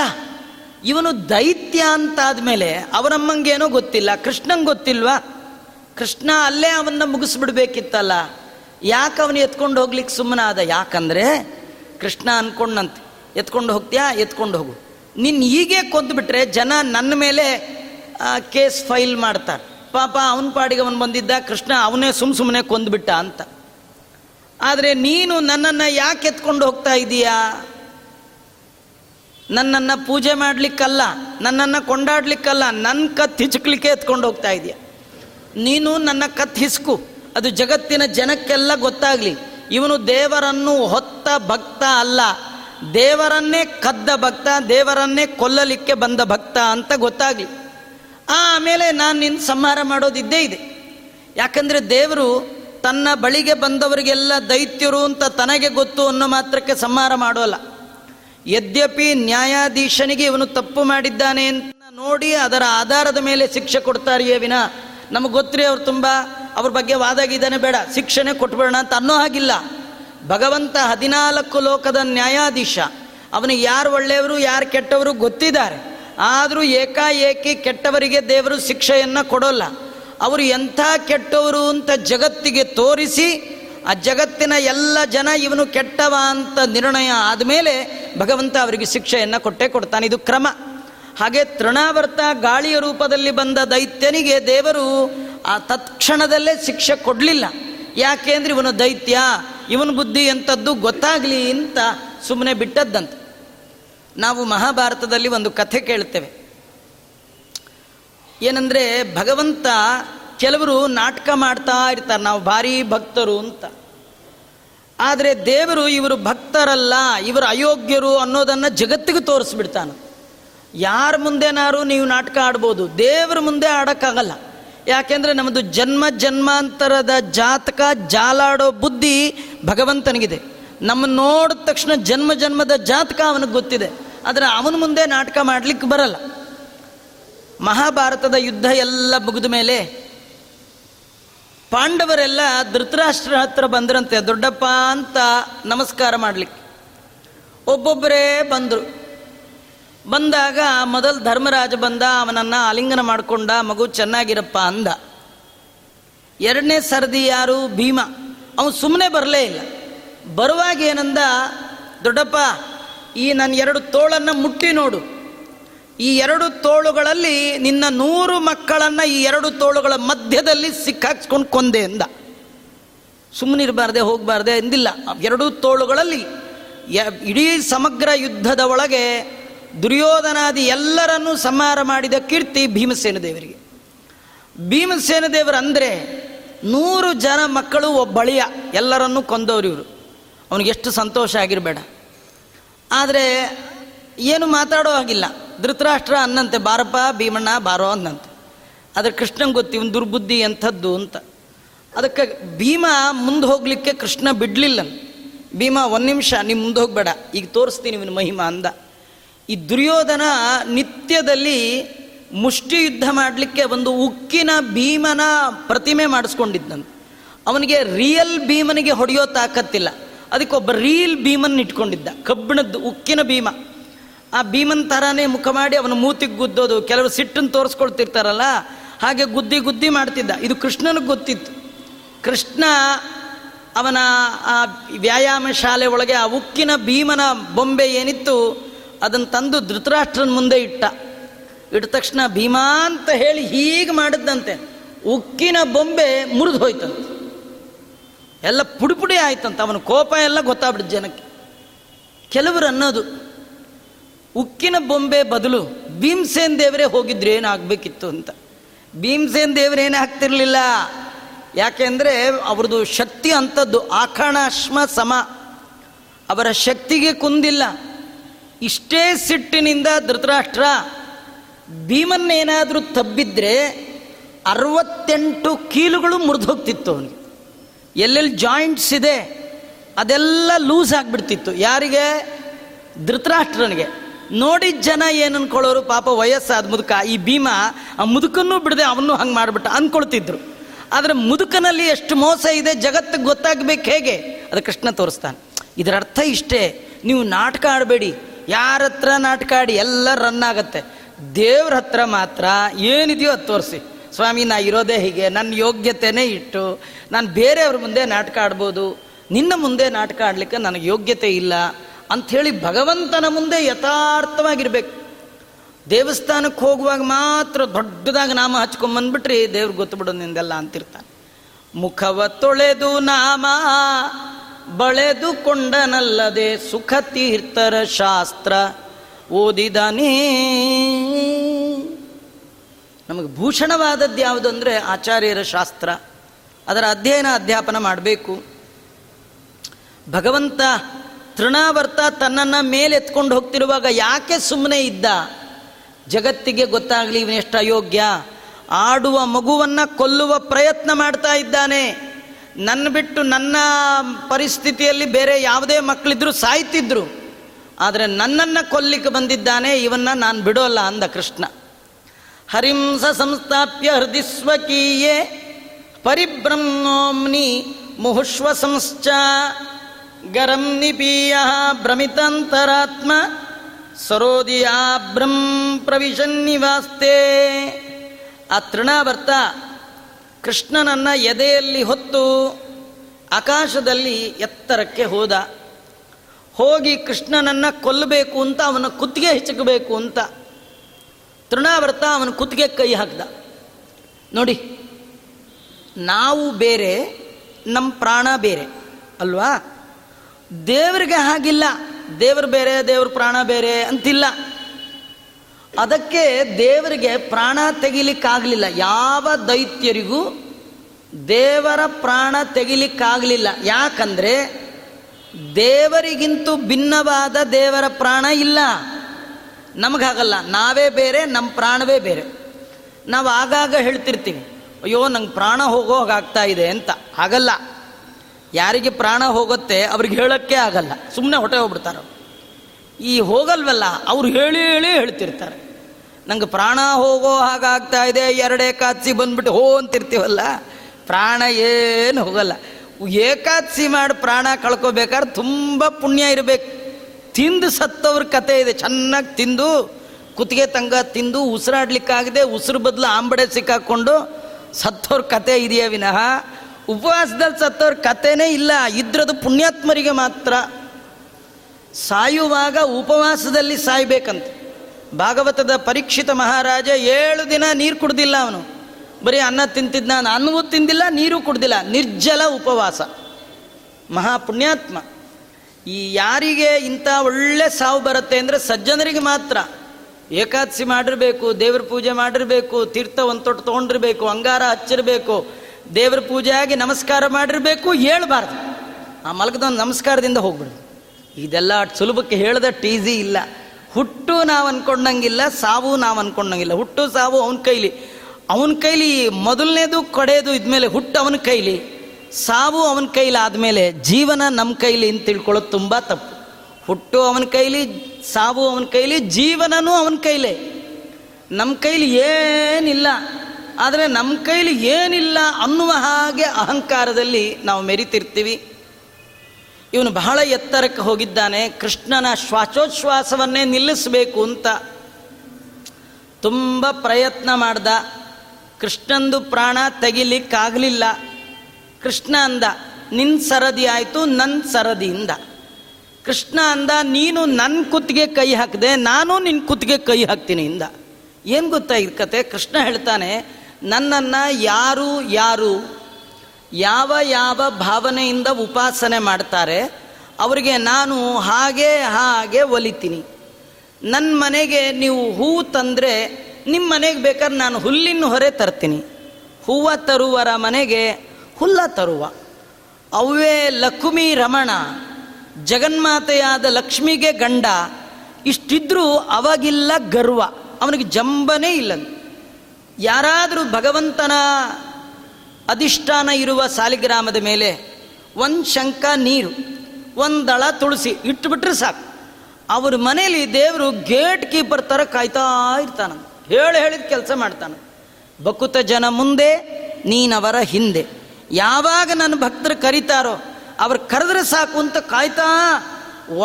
ಇವನು ದೈತ್ಯ ಅಂತಾದಮೇಲೆ ಅವನಮ್ಮಂಗೇನೋ ಗೊತ್ತಿಲ್ಲ, ಕೃಷ್ಣಂಗೆ ಗೊತ್ತಿಲ್ವಾ? ಕೃಷ್ಣ ಅಲ್ಲೇ ಅವನ್ನ ಮುಗಿಸ್ಬಿಡ್ಬೇಕಿತ್ತಲ್ಲ, ಯಾಕೆ ಅವನು ಎತ್ಕೊಂಡು ಹೋಗ್ಲಿಕ್ಕೆ ಸುಮ್ಮನೆ ಆದ? ಯಾಕಂದರೆ ಕೃಷ್ಣ ಅಂದ್ಕೊಂಡಂತೆ, ಎತ್ಕೊಂಡು ಹೋಗ್ತೀಯಾ, ಎತ್ಕೊಂಡು ಹೋಗು, ನಿನ್ನ ಹೀಗೆ ಕೊಂದುಬಿಟ್ರೆ ಜನ ನನ್ನ ಮೇಲೆ ಕೇಸ್ ಫೈಲ್ ಮಾಡ್ತಾರೆ, ಪಾಪ ಅವನ ಪಾಡಿಗೆ ಅವನು ಬಂದಿದ್ದ, ಕೃಷ್ಣ ಅವನೇ ಸುಮ್ಮನೆ ಕೊಂದುಬಿಟ್ಟ ಅಂತ. ಆದರೆ ನೀನು ನನ್ನನ್ನು ಯಾಕೆ ಎತ್ಕೊಂಡು ಹೋಗ್ತಾ ಇದೀಯಾ? ನನ್ನನ್ನು ಪೂಜೆ ಮಾಡಲಿಕ್ಕಲ್ಲ, ನನ್ನನ್ನು ಕೊಂಡಾಡ್ಲಿಕ್ಕಲ್ಲ, ನನ್ನ ಕತ್ತು ಹಿಚಕ್ಲಿಕ್ಕೆ ಎತ್ಕೊಂಡು ಹೋಗ್ತಾ ಇದೀಯ. ನೀನು ನನ್ನ ಕತ್ತು ಹಿಸ್ಕು, ಅದು ಜಗತ್ತಿನ ಜನಕ್ಕೆಲ್ಲ ಗೊತ್ತಾಗಲಿ, ಇವನು ದೇವರನ್ನು ಹೊತ್ತ ಭಕ್ತ ಅಲ್ಲ, ದೇವರನ್ನೇ ಕದ್ದ ಭಕ್ತ, ದೇವರನ್ನೇ ಕೊಲ್ಲಲಿಕ್ಕೆ ಬಂದ ಭಕ್ತ ಅಂತ ಗೊತ್ತಾಗಲಿ. ಆಮೇಲೆ ನಾನು ನಿನ್ನ ಸಂಹಾರ ಮಾಡೋದಿದ್ದೇ ಇದೆ. ಯಾಕಂದರೆ ದೇವರು ತನ್ನ ಬಳಿಗೆ ಬಂದವರಿಗೆಲ್ಲ ದೈತ್ಯರು ಅಂತ ತನಗೆ ಗೊತ್ತು ಅನ್ನೋ ಮಾತ್ರಕ್ಕೆ ಸಂಹಾರ ಮಾಡೋಲ್ಲ. ಯದ್ಯಪಿ ನ್ಯಾಯಾಧೀಶನಿಗೆ ಇವನು ತಪ್ಪು ಮಾಡಿದ್ದಾನೆ ಅಂತ ನೋಡಿ ಅದರ ಆಧಾರದ ಮೇಲೆ ಶಿಕ್ಷೆ ಕೊಡ್ತಾರೆಯೇ ವಿನ, ನಮಗೆ ಗೊತ್ತ್ರಿ ಅವ್ರು ತುಂಬ ಅವ್ರ ಬಗ್ಗೆ ವಾದಾಗಿದ್ದಾನೆ ಬೇಡ ಶಿಕ್ಷಣೆ ಕೊಟ್ಬೇಡ ಅಂತ ಅನ್ನೋ ಹಾಗಿಲ್ಲ. ಭಗವಂತ 14 ಲೋಕದ ನ್ಯಾಯಾಧೀಶ, ಅವನು ಯಾರು ಒಳ್ಳೆಯವರು ಯಾರು ಕೆಟ್ಟವರು ಗೊತ್ತಿದ್ದಾರೆ. ಆದರೂ ಏಕಾಏಕಿ ಕೆಟ್ಟವರಿಗೆ ದೇವರು ಶಿಕ್ಷೆಯನ್ನು ಕೊಡೋಲ್ಲ. ಅವರು ಎಂಥ ಕೆಟ್ಟವರು ಅಂತ ಜಗತ್ತಿಗೆ ತೋರಿಸಿ ಆ ಜಗತ್ತಿನ ಎಲ್ಲ ಜನ ಇವನು ಕೆಟ್ಟವ ಅಂತ ನಿರ್ಣಯ ಆದಮೇಲೆ ಭಗವಂತ ಅವರಿಗೆ ಶಿಕ್ಷೆಯನ್ನು ಕೊಟ್ಟೇ ಕೊಡ್ತಾನೆ. ಇದು ಕ್ರಮ. ಹಾಗೆ ತೃಣಾವರ್ತ ಗಾಳಿಯ ರೂಪದಲ್ಲಿ ಬಂದ ದೈತ್ಯನಿಗೆ ದೇವರು ಆ ತತ್ಕ್ಷಣದಲ್ಲೇ ಶಿಕ್ಷೆ ಕೊಡಲಿಲ್ಲ. ಯಾಕೆಂದ್ರೆ ಇವನು ದೈತ್ಯ, ಇವನ ಬುದ್ಧಿ ಎಂಥದ್ದು ಗೊತ್ತಾಗಲಿ ಅಂತ ಸುಮ್ಮನೆ ಬಿಟ್ಟದ್ದಂತ. ನಾವು ಮಹಾಭಾರತದಲ್ಲಿ ಒಂದು ಕಥೆ ಕೇಳ್ತೇವೆ. ಏನಂದರೆ ಭಗವಂತ, ಕೆಲವರು ನಾಟಕ ಮಾಡ್ತಾ ಇರ್ತಾರೆ ನಾವು ಭಾರಿ ಭಕ್ತರು ಅಂತ. ಆದರೆ ದೇವರು ಇವರು ಭಕ್ತರಲ್ಲ ಇವರು ಅಯೋಗ್ಯರು ಅನ್ನೋದನ್ನು ಜಗತ್ತಿಗೆ ತೋರಿಸ್ಬಿಡ್ತಾನೆ. ಯಾರ ಮುಂದೆನಾರು ನೀವು ನಾಟಕ ಆಡ್ಬೋದು, ದೇವ್ರ ಮುಂದೆ ಆಡೋಕ್ಕಾಗಲ್ಲ. ಯಾಕೆಂದರೆ ನಮ್ಮದು ಜನ್ಮ ಜನ್ಮಾಂತರದ ಜಾತಕ ಜಾಲಾಡೋ ಬುದ್ಧಿ ಭಗವಂತನಿಗಿದೆ. ನಮ್ಮನ್ನು ನೋಡಿದ ತಕ್ಷಣ ಜನ್ಮ ಜನ್ಮದ ಜಾತಕ ಅವನಿಗೆ ಗೊತ್ತಿದೆ. ಆದರೆ ಅವನ ಮುಂದೆ ನಾಟಕ ಮಾಡಲಿಕ್ಕೆ ಬರಲ್ಲ. ಮಹಾಭಾರತದ ಯುದ್ಧ ಎಲ್ಲ ಮುಗಿದ ಮೇಲೆ ಪಾಂಡವರೆಲ್ಲ ಧೃತರಾಷ್ಟ್ರ ಹತ್ರ ಬಂದ್ರಂತೆ, ದೊಡ್ಡಪ್ಪ ಅಂತ ನಮಸ್ಕಾರ ಮಾಡಲಿಕ್ಕೆ. ಒಬ್ಬೊಬ್ಬರೇ ಬಂದರು. ಬಂದಾಗ ಮೊದಲು ಧರ್ಮರಾಜ ಬಂದ, ಅವನನ್ನು ಆಲಿಂಗನ ಮಾಡಿಕೊಂಡ, ಮಗು ಚೆನ್ನಾಗಿರಪ್ಪ ಅಂದ. ಎರಡನೇ ಸರದಿ ಯಾರು? ಭೀಮ. ಅವನು ಸುಮ್ಮನೆ ಬರಲೇ ಇಲ್ಲ. ಬರುವಾಗ ಏನಂದ, ದೊಡ್ಡಪ್ಪ ಈ ನನ್ನ ಎರಡು ತೋಳನ್ನು ಮುಟ್ಟಿ ನೋಡು, ಈ ಎರಡು ತೋಳುಗಳಲ್ಲಿ ನಿನ್ನ 100 ಮಕ್ಕಳನ್ನು ಈ ಎರಡು ತೋಳುಗಳ ಮಧ್ಯದಲ್ಲಿ ಸಿಕ್ಕಾಕ್ಸ್ಕೊಂಡು ಕೊಂದೆ ಎಂದ. ಸುಮ್ಮನಿರಬಾರ್ದೆ ಹೋಗಬಾರ್ದೆ ಎಂದಿಲ್ಲ. ಎರಡೂ ತೋಳುಗಳಲ್ಲಿ ಇಡೀ ಸಮಗ್ರ ಯುದ್ಧದ ಒಳಗೆ ದುರ್ಯೋಧನಾದಿ ಎಲ್ಲರನ್ನೂ ಸಂಹಾರ ಮಾಡಿದ ಕೀರ್ತಿ ಭೀಮಸೇನ ದೇವರಿಗೆ. ಭೀಮಸೇನ ದೇವರು ಅಂದರೆ 100 ಜನ ಮಕ್ಕಳು ಒಬ್ಬಳಿಯ ಎಲ್ಲರನ್ನೂ ಕೊಂದವರು ಇವರು. ಅವನಿಗೆಷ್ಟು ಸಂತೋಷ ಆಗಿರಬೇಡ. ಆದರೆ ಏನು ಮಾತಾಡೋ ಹಾಗಿಲ್ಲ. ಧೃತರಾಷ್ಟ್ರ ಅನ್ನಂತೆ, ಬಾರಪ್ಪ ಭೀಮಣ್ಣ ಬಾರೋ ಅನ್ನಂತೆ. ಆದರೆ ಕೃಷ್ಣಂಗೆ ಗೊತ್ತಿ ಇವನು ದುರ್ಬುದ್ಧಿ ಎಂಥದ್ದು ಅಂತ. ಅದಕ್ಕೆ ಭೀಮ ಮುಂದೆ ಹೋಗಲಿಕ್ಕೆ ಕೃಷ್ಣ ಬಿಡಲಿಲ್ಲ. ಭೀಮ, 1 ನಿಮಿಷ ನೀವು ಮುಂದೆ ಹೋಗಬೇಡ, ಈಗ ತೋರಿಸ್ತೀನಿ ಇವನು ಮಹಿಮಾ ಅಂದ. ಈ ದುರ್ಯೋಧನ ನಿತ್ಯದಲ್ಲಿ ಮುಷ್ಟಿ ಯುದ್ಧ ಮಾಡಲಿಕ್ಕೆ ಒಂದು ಉಕ್ಕಿನ ಭೀಮನ ಪ್ರತಿಮೆ ಮಾಡಿಸ್ಕೊಂಡಿದ್ದಂತೆ. ಅವನಿಗೆ ರಿಯಲ್ ಭೀಮನಿಗೆ ಹೊಡೆಯೋ ತಾಕತ್ತಿಲ್ಲ, ಅದಕ್ಕೊಬ್ಬ ರೀಲ್ ಭೀಮನ್ ಇಟ್ಕೊಂಡಿದ್ದ, ಕಬ್ಬಿಣದ್ದು ಉಕ್ಕಿನ ಭೀಮ. ಆ ಭೀಮನ್ ಥರನೇ ಮುಖ ಮಾಡಿ ಅವನು ಮೂತಿಗೆ ಗುದ್ದೋದು, ಕೆಲವರು ಸಿಟ್ಟನ್ನು ತೋರಿಸ್ಕೊಳ್ತಿರ್ತಾರಲ್ಲ ಹಾಗೆ ಗುದ್ದಿ ಗುದ್ದಿ ಮಾಡ್ತಿದ್ದ. ಇದು ಕೃಷ್ಣನಿಗೆ ಗೊತ್ತಿತ್ತು. ಕೃಷ್ಣ ಅವನ ಆ ವ್ಯಾಯಾಮ ಶಾಲೆ ಒಳಗೆ ಆ ಉಕ್ಕಿನ ಭೀಮನ ಬೊಂಬೆ ಏನಿತ್ತು ಅದನ್ನು ತಂದು ಧೃತರಾಷ್ಟ್ರನ ಮುಂದೆ ಇಟ್ಟ ತಕ್ಷಣ ಭೀಮಾ ಅಂತ ಹೇಳಿ ಹೀಗೆ ಮಾಡಿದ್ದಂತೆ ಉಕ್ಕಿನ ಬೊಂಬೆ ಮುರಿದು ಹೋಯ್ತಂತೆ, ಎಲ್ಲ ಪುಡಿಪುಡಿ ಆಯ್ತಂತ. ಅವನ ಕೋಪ ಎಲ್ಲ ಗೊತ್ತಾಗ್ಬಿಡ್ತು ಜನಕ್ಕೆ. ಕೆಲವರು ಅನ್ನೋದು ಉಕ್ಕಿನ ಬೊಂಬೆ ಬದಲು ಭೀಮಸೇನ್ ದೇವರೇ ಹೋಗಿದ್ರು ಏನಾಗಬೇಕಿತ್ತು ಅಂತ. ಭೀಮಸೇನ್ ದೇವರೇನೇ ಆಗ್ತಿರ್ಲಿಲ್ಲ. ಯಾಕೆಂದರೆ ಅವ್ರದ್ದು ಶಕ್ತಿ ಅಂಥದ್ದು, ಆಖಾಣಾಶ್ಮ ಸಮ. ಅವರ ಶಕ್ತಿಗೆ ಕುಂದಿಲ್ಲ. ಇಷ್ಟೇ ಸಿಟ್ಟಿನಿಂದ ಧೃತರಾಷ್ಟ್ರ ಭೀಮನ್ನೇನಾದರೂ ತಬ್ಬಿದ್ರೆ 68 ಕೀಲುಗಳು ಮುರಿದು ಹೋಗ್ತಿತ್ತು ಅವನಿಗೆ. ಎಲ್ಲೆಲ್ಲಿ ಜಾಯಿಂಟ್ಸ್ ಇದೆ ಅದೆಲ್ಲ ಲೂಸ್ ಆಗಿಬಿಡ್ತಿತ್ತು. ಯಾರಿಗೆ? ಧೃತರಾಷ್ಟ್ರನಿಗೆ. ನೋಡಿದ ಜನ ಏನು ಅಂದ್ಕೊಳ್ಳೋರು, ಪಾಪ ವಯಸ್ಸಾದ ಮುದುಕ, ಈ ಭೀಮ ಆ ಮುದುಕನ್ನೂ ಬಿಡದೆ ಅವನ್ನೂ ಹಂಗೆ ಮಾಡಿಬಿಟ್ಟ ಅಂದ್ಕೊಳ್ತಿದ್ರು. ಆದರೆ ಮುದುಕನಲ್ಲಿ ಎಷ್ಟು ಮೋಸ ಇದೆ ಜಗತ್ತಿಗೆ ಗೊತ್ತಾಗಬೇಕು ಹೇಗೆ? ಅದು ಕೃಷ್ಣ ತೋರಿಸ್ತಾನೆ. ಇದರ ಅರ್ಥ ಇಷ್ಟೇ, ನೀವು ನಾಟಕ ಆಡಬೇಡಿ. ಯಾರ ಹತ್ರ ನಾಟಕ ಆಡಿ ಎಲ್ಲ ರನ್ ಆಗುತ್ತೆ, ದೇವ್ರ ಹತ್ರ ಮಾತ್ರ ಏನಿದೆಯೋ ಅದು ತೋರಿಸಿ. ಸ್ವಾಮಿ, ನಾ ಇರೋದೇ ಹೀಗೆ, ನನ್ನ ಯೋಗ್ಯತೆನೇ ಇಟ್ಟು ನಾನು ಬೇರೆಯವ್ರ ಮುಂದೆ ನಾಟಕ ಆಡ್ಬೋದು, ನಿನ್ನ ಮುಂದೆ ನಾಟಕ ಆಡಲಿಕ್ಕೆ ನನಗೆ ಯೋಗ್ಯತೆ ಇಲ್ಲ ಅಂಥೇಳಿ ಭಗವಂತನ ಮುಂದೆ ಯಥಾರ್ಥವಾಗಿರ್ಬೇಕು. ದೇವಸ್ಥಾನಕ್ಕೆ ಹೋಗುವಾಗ ಮಾತ್ರ ದೊಡ್ಡದಾಗಿ ನಾಮ ಹಚ್ಕೊಂಬಂದ್ಬಿಟ್ರಿ ದೇವ್ರಿಗೆ ಗೊತ್ತು ಬಿಡೋ ನಿಂದೆಲ್ಲ ಅಂತಿರ್ತಾನೆ. ಮುಖವ ತೊಳೆದು ನಾಮ ಬಳೆದುಕೊಂಡನಲ್ಲದೆ ಸುಖ ತೀರ್ಥರ ಶಾಸ್ತ್ರ ಓದಿದಾನೇ. ನಮಗೆ ಭೂಷಣವಾದದ್ದು ಯಾವುದು ಅಂದರೆ ಆಚಾರ್ಯರ ಶಾಸ್ತ್ರ. ಅದರ ಅಧ್ಯಯನ ಅಧ್ಯಾಪನ ಮಾಡಬೇಕು. ಭಗವಂತ ತೃಣಾವರ್ತ ತನ್ನನ್ನು ಮೇಲೆತ್ಕೊಂಡು ಹೋಗ್ತಿರುವಾಗ ಯಾಕೆ ಸುಮ್ಮನೆ ಇದ್ದ? ಜಗತ್ತಿಗೆ ಗೊತ್ತಾಗಲಿ ಇವನೆಷ್ಟು ಅಯೋಗ್ಯ, ಆಡುವ ಮಗುವನ್ನು ಕೊಲ್ಲುವ ಪ್ರಯತ್ನ ಮಾಡ್ತಾ ಇದ್ದಾನೆ, ನನ್ನ ಬಿಟ್ಟು ನನ್ನ ಪರಿಸ್ಥಿತಿಯಲ್ಲಿ ಬೇರೆ ಯಾವುದೇ ಮಕ್ಕಳಿದ್ರು ಸಾಯ್ತಿದ್ರು, ಆದರೆ ನನ್ನನ್ನು ಕೊಲ್ಲಿಕ್ಕೆ ಬಂದಿದ್ದಾನೆ, ಇವನ್ನ ನಾನು ಬಿಡೋಲ್ಲ ಅಂದ ಕೃಷ್ಣ. ಹರಿಂಸ ಸಂಸ್ಥಾಪ್ಯ ಹೃದಿಸ್ವಕೀಯೇ ಪರಿಬ್ರಹ್ಮೋಮ್ನಿ ಮುಹುಶ್ವ ಸಂಶ್ಚ ಗರಂ ನಿಪೀಯ ಭ್ರಮಿತಾಂತರಾತ್ಮ ಸರೋದಿಯಾ ಬ್ರಹ್ಮ ಪ್ರವಿಶನ್ ನಿವಾಸ್ತೆ. ಆ ತೃಣಾವರ್ತ ಕೃಷ್ಣನನ್ನು ಎದೆಯಲ್ಲಿ ಹೊತ್ತು ಆಕಾಶದಲ್ಲಿ ಎತ್ತರಕ್ಕೆ ಹೋದ. ಹೋಗಿ ಕೃಷ್ಣನನ್ನು ಕೊಲ್ಲಬೇಕು ಅಂತ, ಅವನ ಕುತ್ತಿಗೆ ಹಿಚಕಬೇಕು ಅಂತ ತೃಣಾವರ್ತ ಅವನ ಕುತ್ತಿಗೆ ಕೈ ಹಾಕಿದ. ನೋಡಿ, ನಾವು ಬೇರೆ, ನಮ್ಮ ಪ್ರಾಣ ಬೇರೆ ಅಲ್ವಾ? ದೇವರಿಗೆ ಹಾಗಿಲ್ಲ, ದೇವರು ಬೇರೆ ದೇವ್ರ ಪ್ರಾಣ ಬೇರೆ ಅಂತಿಲ್ಲ. ಅದಕ್ಕೆ ದೇವರಿಗೆ ಪ್ರಾಣ ತೆಗಿಲಿಕ್ಕಾಗಲಿಲ್ಲ, ಯಾವ ದೈತ್ಯರಿಗೂ ದೇವರ ಪ್ರಾಣ ತೆಗಿಲಿಕ್ಕಾಗಲಿಲ್ಲ. ಯಾಕಂದರೆ ದೇವರಿಗಿಂತೂ ಭಿನ್ನವಾದ ದೇವರ ಪ್ರಾಣ ಇಲ್ಲ. ನಮಗಾಗಲ್ಲ, ನಾವೇ ಬೇರೆ, ನಮ್ಮ ಪ್ರಾಣವೇ ಬೇರೆ. ನಾವು ಆಗಾಗ ಹೇಳ್ತಿರ್ತೀವಿ, ಅಯ್ಯೋ ನಂಗೆ ಪ್ರಾಣ ಹೋಗೋ ಹಾಗಾಗ್ತಾ ಇದೆ ಅಂತ. ಆಗಲ್ಲ, ಯಾರಿಗೆ ಪ್ರಾಣ ಹೋಗುತ್ತೆ ಅವ್ರಿಗೆ ಹೇಳೋಕ್ಕೆ ಆಗಲ್ಲ, ಸುಮ್ಮನೆ ಹೊಟ್ಟೆ ಹೋಗ್ಬಿಡ್ತಾರೆ. ಈ ಹೋಗಲ್ವಲ್ಲ ಅವ್ರು ಹೇಳಿ ಹೇಳ್ತಿರ್ತಾರೆ, ನಂಗೆ ಪ್ರಾಣ ಹೋಗೋ ಹಾಗಾಗ್ತಾ ಇದೆ, ಎರಡೇ ಕಾಚಿ ಬಂದ್ಬಿಟ್ಟು ಹೋ ಅಂತಿರ್ತೀವಲ್ಲ, ಪ್ರಾಣ ಏನು ಹೋಗಲ್ಲ. ಏಕಾದಶಿ ಮಾಡಿ ಪ್ರಾಣ ಕಳ್ಕೋಬೇಕಾದ್ರೆ ತುಂಬ ಪುಣ್ಯ ಇರಬೇಕು. ತಿಂದು ಸತ್ತವ್ರ ಕತೆ ಇದೆ, ಚೆನ್ನಾಗಿ ತಿಂದು ಕುತ್ತಿಗೆ ತಂಗ ತಿಂದು ಉಸಿರಾಡ್ಲಿಕ್ಕಾಗದೆ ಉಸಿರು ಬದಲು ಆಂಬಡೆ ಸಿಕ್ಕಾಕ್ಕೊಂಡು ಸತ್ತವ್ರ ಕತೆ ಇದೆಯಾ ವಿನಃ ಉಪವಾಸದಲ್ಲಿ ಸತ್ತವ್ರ ಕಥೆನೇ ಇಲ್ಲ. ಇದ್ರದ್ದು ಪುಣ್ಯಾತ್ಮರಿಗೆ ಮಾತ್ರ. ಸಾಯುವಾಗ ಉಪವಾಸದಲ್ಲಿ ಸಾಯ್ಬೇಕಂತ. ಭಾಗವತದ ಪರೀಕ್ಷಿತ ಮಹಾರಾಜ 7 ದಿನ ನೀರು ಕುಡ್ದಿಲ್ಲ, ಅವನು ಬರೀ ಅನ್ನ ತಿಂತಿದ್ದ. ನಾನು ಅನ್ನವೂ ತಿಂದಿಲ್ಲ, ನೀರು ಕುಡ್ದಿಲ್ಲ, ನಿರ್ಜಲ ಉಪವಾಸ. ಮಹಾಪುಣ್ಯಾತ್ಮ. ಈ ಯಾರಿಗೆ ಇಂಥ ಒಳ್ಳೆ ಸಾವು ಬರುತ್ತೆ ಅಂದರೆ ಸಜ್ಜನರಿಗೆ ಮಾತ್ರ. ಏಕಾದಶಿ ಮಾಡಿರಬೇಕು, ದೇವ್ರ ಪೂಜೆ ಮಾಡಿರಬೇಕು, ತೀರ್ಥ ಒಂದು ತೊಟ್ಟು ತೊಗೊಂಡಿರಬೇಕು, ಅಂಗಾರ ಹಚ್ಚಿರಬೇಕು, ದೇವ್ರ ಪೂಜೆಯಾಗಿ ನಮಸ್ಕಾರ ಮಾಡಿರಬೇಕು, ಹೇಳ್ಬಾರ್ದು, ಆ ಮಲಗದೊಂದು ನಮಸ್ಕಾರದಿಂದ ಹೋಗ್ಬಿಡ್ದು. ಇದೆಲ್ಲ ಸುಲಭಕ್ಕೆ ಹೇಳ್ದಟ್ಟು ಈಸಿ ಇಲ್ಲ. ಹುಟ್ಟು ನಾವು ಅಂದ್ಕೊಂಡಂಗಿಲ್ಲ, ಸಾವು ನಾವು ಅಂದ್ಕೊಂಡಂಗಿಲ್ಲ. ಹುಟ್ಟು ಸಾವು ಅವನ ಕೈಲಿ ಮೊದಲನೇದು ಕೊಡೆಯದು ಇದ್ಮೇಲೆ. ಹುಟ್ಟು ಅವನ ಕೈಲಿ, ಸಾವು ಅವನ ಕೈಲಿ, ಆದಮೇಲೆ ಜೀವನ ನಮ್ಮ ಕೈಲಿ ಅಂತ ತಿಳ್ಕೊಳ್ಳೋದು ತುಂಬ ತಪ್ಪು. ಹುಟ್ಟು ಅವನ ಕೈಲಿ, ಸಾವು ಅವನ ಕೈಲಿ, ಜೀವನನೂ ಅವನ ಕೈಲೇ. ನಮ್ಮ ಕೈಲಿ ಏನಿಲ್ಲ. ಆದರೆ ನಮ್ಮ ಕೈಲಿ ಏನಿಲ್ಲ ಅನ್ನುವ ಹಾಗೆ ಅಹಂಕಾರದಲ್ಲಿ ನಾವು ಮೆರಿತಿರ್ತೀವಿ. ಇವನು ಬಹಳ ಎತ್ತರಕ್ಕೆ ಹೋಗಿದ್ದಾನೆ. ಕೃಷ್ಣನ ಶ್ವಾಸೋಚ್ಛ್ವಾಸವನ್ನೇ ನಿಲ್ಲಿಸಬೇಕು ಅಂತ ತುಂಬ ಪ್ರಯತ್ನ ಮಾಡ್ದ. ಕೃಷ್ಣಂದು ಪ್ರಾಣ ತೆಗಿಲಿಕ್ಕಾಗಲಿಲ್ಲ. ಕೃಷ್ಣ ಅಂದ, ನಿನ್ನ ಸರದಿ ಆಯಿತು ನನ್ನ ಸರದಿಯಿಂದ. ಕೃಷ್ಣ ಅಂದ, ನೀನು ನನ್ನ ಕುತ್ತಿಗೆ ಕೈ ಹಾಕಿದೆ, ನಾನು ನಿನ್ನ ಕುತ್ತಿಗೆ ಕೈ ಹಾಕ್ತೀನಿ ಇಂದ. ಏನು ಗೊತ್ತಾ ಈ ಕತೆ? ಕೃಷ್ಣ ಹೇಳ್ತಾನೆ, ನನ್ನನ್ನು ಯಾರು ಯಾರು ಯಾವ ಯಾವ ಭಾವನೆಯಿಂದ ಉಪಾಸನೆ ಮಾಡ್ತಾರೆ ಅವರಿಗೆ ನಾನು ಹಾಗೆ ಹಾಗೆ ಒಲಿತೀನಿ. ನನ್ನ ಮನೆಗೆ ನೀವು ಹೂವು ತಂದರೆ ನಿಮ್ಮ ಮನೆಗೆ ಬೇಕಾದ್ರೆ ನಾನು ಹುಲ್ಲಿನ ಹೊರೆ ತರ್ತೀನಿ. ಹೂವು ತರುವರ ಮನೆಗೆ ಹುಲ್ಲ ತರುವ. ಅವೇ ಲಕ್ಷ್ಮೀ ರಮಣ, ಜಗನ್ಮಾತೆಯಾದ ಲಕ್ಷ್ಮಿಗೆ ಗಂಡ. ಇಷ್ಟಿದ್ರೂ ಅವಾಗಿಲ್ಲ ಗರ್ವ, ಅವನಿಗೆ ಜಂಬನೇ ಇಲ್ಲ. ಯಾರಾದರೂ ಭಗವಂತನ ಅಧಿಷ್ಠಾನ ಇರುವ ಸಾಲಿಗ್ರಾಮದ ಮೇಲೆ ಒಂದು ಶಂಕ ನೀರು, ಒಂದು ದಳ ತುಳಸಿ ಇಟ್ಟುಬಿಟ್ರೆ ಸಾಕು, ಅವ್ರ ಮನೇಲಿ ದೇವರು ಗೇಟ್ ಕೀಪರ್ ಥರ ಕಾಯ್ತಾ ಇರ್ತಾನ. ಹೇಳಿದ ಕೆಲಸ ಮಾಡ್ತಾನೆ. ಬಕುತ ಜನ ಮುಂದೆ ನೀನವರ ಹಿಂದೆ. ಯಾವಾಗ ನನ್ನ ಭಕ್ತರು ಕರೀತಾರೋ ಅವ್ರು ಕರೆದ್ರೆ ಸಾಕು ಅಂತ ಕಾಯ್ತಾ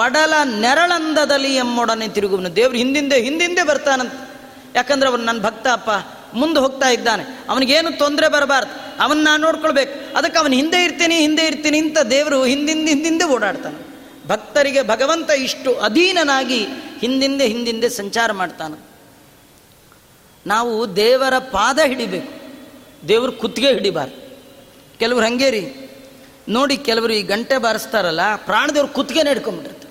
ಒಡಲ ನೆರಳಂದದಲ್ಲಿ ಎಮ್ಮೊಡನೆ ತಿರುಗುವನು. ದೇವ್ರು ಹಿಂದಿಂದೆ ಬರ್ತಾನಂತ. ಯಾಕಂದ್ರೆ ಅವನು ನನ್ನ ಭಕ್ತ ಅಪ್ಪ, ಮುಂದೆ ಹೋಗ್ತಾ ಇದ್ದಾನೆ, ಅವನಿಗೇನು ತೊಂದರೆ ಬರಬಾರ್ದು, ಅವನ್ನ ನಾನು ನೋಡ್ಕೊಳ್ಬೇಕು, ಅದಕ್ಕೆ ಅವನು ಹಿಂದೆ ಇರ್ತೀನಿ ಅಂತ ದೇವರು ಹಿಂದಿಂದೆ ಓಡಾಡ್ತಾನೆ. ಭಕ್ತರಿಗೆ ಭಗವಂತ ಇಷ್ಟು ಅಧೀನನಾಗಿ ಹಿಂದೆ ಸಂಚಾರ ಮಾಡ್ತಾನೆ. ನಾವು ದೇವರ ಪಾದ ಹಿಡಿಬೇಕು, ದೇವ್ರ ಕುತ್ತಿಗೆ ಹಿಡಿಬಾರ್ದು. ಕೆಲವರು ಹಂಗೇರಿ ನೋಡಿ, ಕೆಲವರು ಈ ಗಂಟೆ ಬಾರಿಸ್ತಾರಲ್ಲ, ಪ್ರಾಣದೇವ್ರು ಕುತ್ತಿಗೆನೇ ಹಿಡ್ಕೊಂಡ್ಬಿಟ್ಟಿರ್ತಾರೆ.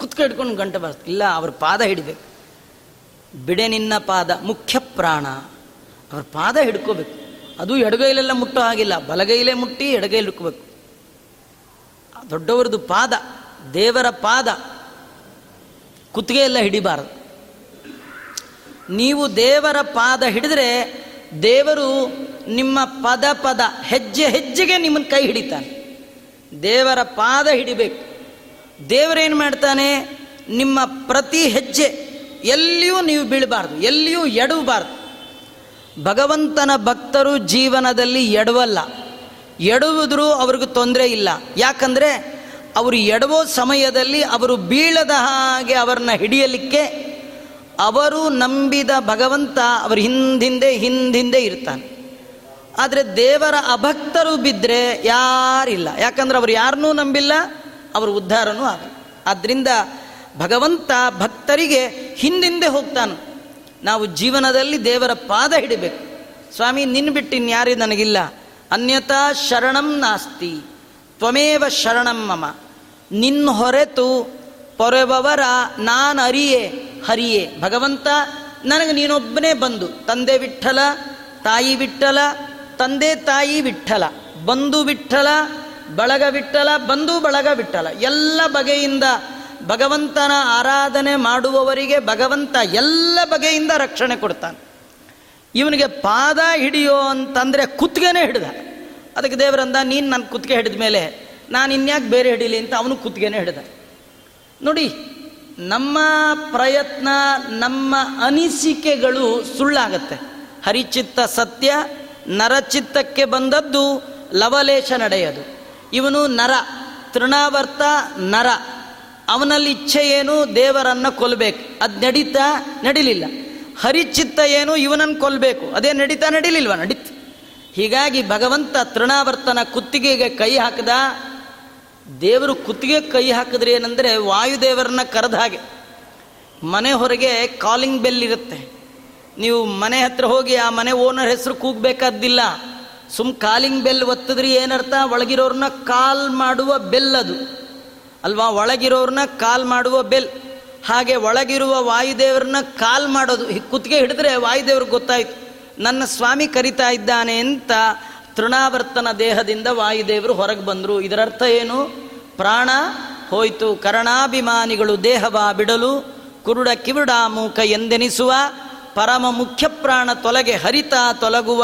ಕುತ್ತಿಗೆ ಹಿಡ್ಕೊಂಡು ಗಂಟೆ ಬಾರಿಸ್ತಾರೆ. ಇಲ್ಲ, ಅವ್ರ ಪಾದ ಹಿಡಿಬೇಕು. ಬಿಡೆ ನಿನ್ನ ಪಾದ ಮುಖ್ಯ ಪ್ರಾಣ. ಅವ್ರ ಪಾದ ಹಿಡ್ಕೋಬೇಕು. ಅದು ಎಡಗೈಲೆಲ್ಲ ಮುಟ್ಟೋ ಹಾಗಿಲ್ಲ, ಬಲಗೈಲೇ ಮುಟ್ಟಿ ಎಡಗೈಲಿ ಹಿಡ್ಕೋಬೇಕು. ದೊಡ್ಡವ್ರದ್ದು ಪಾದ, ದೇವರ ಪಾದ, ಕುತ್ತಿಗೆ ಎಲ್ಲ ಹಿಡಿಬಾರದು. ನೀವು ದೇವರ ಪಾದ ಹಿಡಿದ್ರೆ ದೇವರು ನಿಮ್ಮ ಪದ ಹೆಜ್ಜೆಗೆ ನಿಮ್ಮನ್ನು ಕೈ ಹಿಡಿತಾನೆ. ದೇವರ ಪಾದ ಹಿಡಿಬೇಕು. ದೇವರೇನು ಮಾಡ್ತಾನೆ? ನಿಮ್ಮ ಪ್ರತಿ ಹೆಜ್ಜೆ ಎಲ್ಲಿಯೂ ನೀವು ಬೀಳಬಾರ್ದು, ಎಲ್ಲಿಯೂ ಎಡವಬಾರ್ದು. ಭಗವಂತನ ಭಕ್ತರು ಜೀವನದಲ್ಲಿ ಎಡವಲ್ಲ, ಎಡವುದರೂ ಅವ್ರಿಗೂ ತೊಂದರೆ ಇಲ್ಲ. ಯಾಕಂದರೆ ಅವರು ಎಡವೋ ಸಮಯದಲ್ಲಿ ಅವರು ಬೀಳದ ಹಾಗೆ ಅವರನ್ನ ಹಿಡಿಯಲಿಕ್ಕೆ ಅವರು ನಂಬಿದ ಭಗವಂತ ಅವ್ರ ಹಿಂದೆ ಇರ್ತಾನೆ. ಆದರೆ ದೇವರ ಅಭಕ್ತರು ಬಿದ್ದರೆ ಯಾರಿಲ್ಲ, ಯಾಕಂದರೆ ಅವರು ಯಾರನ್ನೂ ನಂಬಿಲ್ಲ, ಅವರು ಉದ್ಧಾರನೂ ಆಗಲ್ಲ. ಆದ್ದರಿಂದ ಭಗವಂತ ಭಕ್ತರಿಗೆ ಹಿಂದೆ ಹೋಗ್ತಾನೆ. ನಾವು ಜೀವನದಲ್ಲಿ ದೇವರ ಪಾದ ಹಿಡಿಬೇಕು. ಸ್ವಾಮಿ, ನಿನ್ನ ಬಿಟ್ಟು ಇನ್ಯಾರೇ ನನಗಿಲ್ಲ. ಅನ್ಯಥಾ ಶರಣಂ ನಾಸ್ತಿ ತ್ವಮೇವ ಶರಣಂ ಮಮ. ನಿನ್ನ ಹೊರೆತು ಪೊರೆವರ ನಾನು ಅರಿಯೇ ಹರಿಯೇ. ಭಗವಂತ, ನನಗೆ ನೀನೊಬ್ಬನೇ ಬಂದು, ತಂದೆ ವಿಠಲ, ತಾಯಿ ವಿಠಲ, ತಂದೆ ತಾಯಿ ವಿಠಲ, ಬಂಧು ವಿಠಲ, ಬಳಗ ವಿಠಲ, ಬಂಧು ಬಳಗ ವಿಠಲ, ಎಲ್ಲ ಬಗೆಯಿಂದ ಭಗವಂತನ ಆರಾಧನೆ ಮಾಡುವವರಿಗೆ ಭಗವಂತ ಎಲ್ಲ ಬಗೆಯಿಂದ ರಕ್ಷಣೆ ಕೊಡ್ತಾನೆ. ಇವನಿಗೆ ಪಾದ ಹಿಡಿಯೋ ಅಂತಂದರೆ ಕುತ್ತಿಗೆನೇ ಹಿಡಿದ. ಅದಕ್ಕೆ ದೇವರಂದ, ನೀನು ನನ್ನ ಕುತ್ತಿಗೆ ಹಿಡಿದ ಮೇಲೆ ನಾನು ಇನ್ಯಾಕೆ ಬೇರೆ ಹಿಡೀಲಿ ಅಂತ ಅವನು ಕುತ್ತಿಗೆನೇ ಹಿಡಿದ. ನೋಡಿ, ನಮ್ಮ ಪ್ರಯತ್ನ, ನಮ್ಮ ಅನಿಸಿಕೆಗಳು ಸುಳ್ಳಾಗತ್ತೆ. ಹರಿಚಿತ್ತ ಸತ್ಯ, ನರಚಿತ್ತಕ್ಕೆ ಬಂದದ್ದು ಲವಲೇಶ ನಡೆಯೋದು. ಇವನು ನರ, ತೃಣಾವರ್ತ ನರ, ಅವನಲ್ಲಿ ಇಚ್ಛೆ ಏನು, ದೇವರನ್ನು ಕೊಲ್ಲಬೇಕು. ಅದು ನಡೀತಾ ನಡಿಲಿಲ್ಲ. ಹರಿಚಿತ್ತ ಏನು, ಇವನನ್ನು ಕೊಲ್ಲಬೇಕು. ಅದೇ ನಡೀತಾ ನಡಿಲಿಲ್ವ, ನಡೀತು. ಹೀಗಾಗಿ ಭಗವಂತ ತೃಣಾವರ್ತನ ಕುತ್ತಿಗೆಗೆ ಕೈ ಹಾಕಿದ. ದೇವರು ಕುತ್ತಿಗೆ ಕೈ ಹಾಕಿದ್ರೆ ಏನಂದರೆ ವಾಯುದೇವರನ್ನ ಕರೆದ ಹಾಗೆ. ಮನೆ ಹೊರಗೆ ಕಾಲಿಂಗ್ ಬೆಲ್ ಇರುತ್ತೆ. ನೀವು ಮನೆ ಹತ್ರ ಹೋಗಿ ಆ ಮನೆ ಓನರ್ ಹೆಸರು ಕೂಗಬೇಕಾದ್ದಿಲ್ಲ. ಸುಮ್ಮ ಕಾಲಿಂಗ್ ಬೆಲ್ ಒತ್ತಿದ್ರಿ ಏನರ್ಥ, ಒಳಗಿರೋರನ್ನ ಕಾಲ್ ಮಾಡುವ ಬೆಲ್ ಅದು ಅಲ್ವಾ, ಒಳಗಿರೋರನ್ನ ಕಾಲ್ ಮಾಡುವ ಬೆಲ್. ಹಾಗೆ ಒಳಗಿರುವ ವಾಯುದೇವರನ್ನ ಕಾಲ್ ಮಾಡೋದು. ಕುತ್ತಿಗೆ ಹಿಡಿದ್ರೆ ವಾಯುದೇವ್ರಿಗೆ ಗೊತ್ತಾಯಿತು, ನನ್ನ ಸ್ವಾಮಿ ಕರಿತಾ ಇದ್ದಾನೆ ಅಂತ. ತೃಣಾವರ್ತನ ದೇಹದಿಂದ ವಾಯುದೇವರು ಹೊರಗೆ ಬಂದರು. ಇದರರ್ಥ ಏನು, ಪ್ರಾಣ ಹೋಯಿತು. ಕರಣಾಭಿಮಾನಿಗಳು ದೇಹವ ಬಿಡಲು ಕುರುಡ ಕಿವುಡ ಮೂಕ ಎಂದೆನಿಸುವ ಪರಮ ಮುಖ್ಯ ಪ್ರಾಣ ತೊಲಗೆ ಹರಿತ ತೊಲಗುವ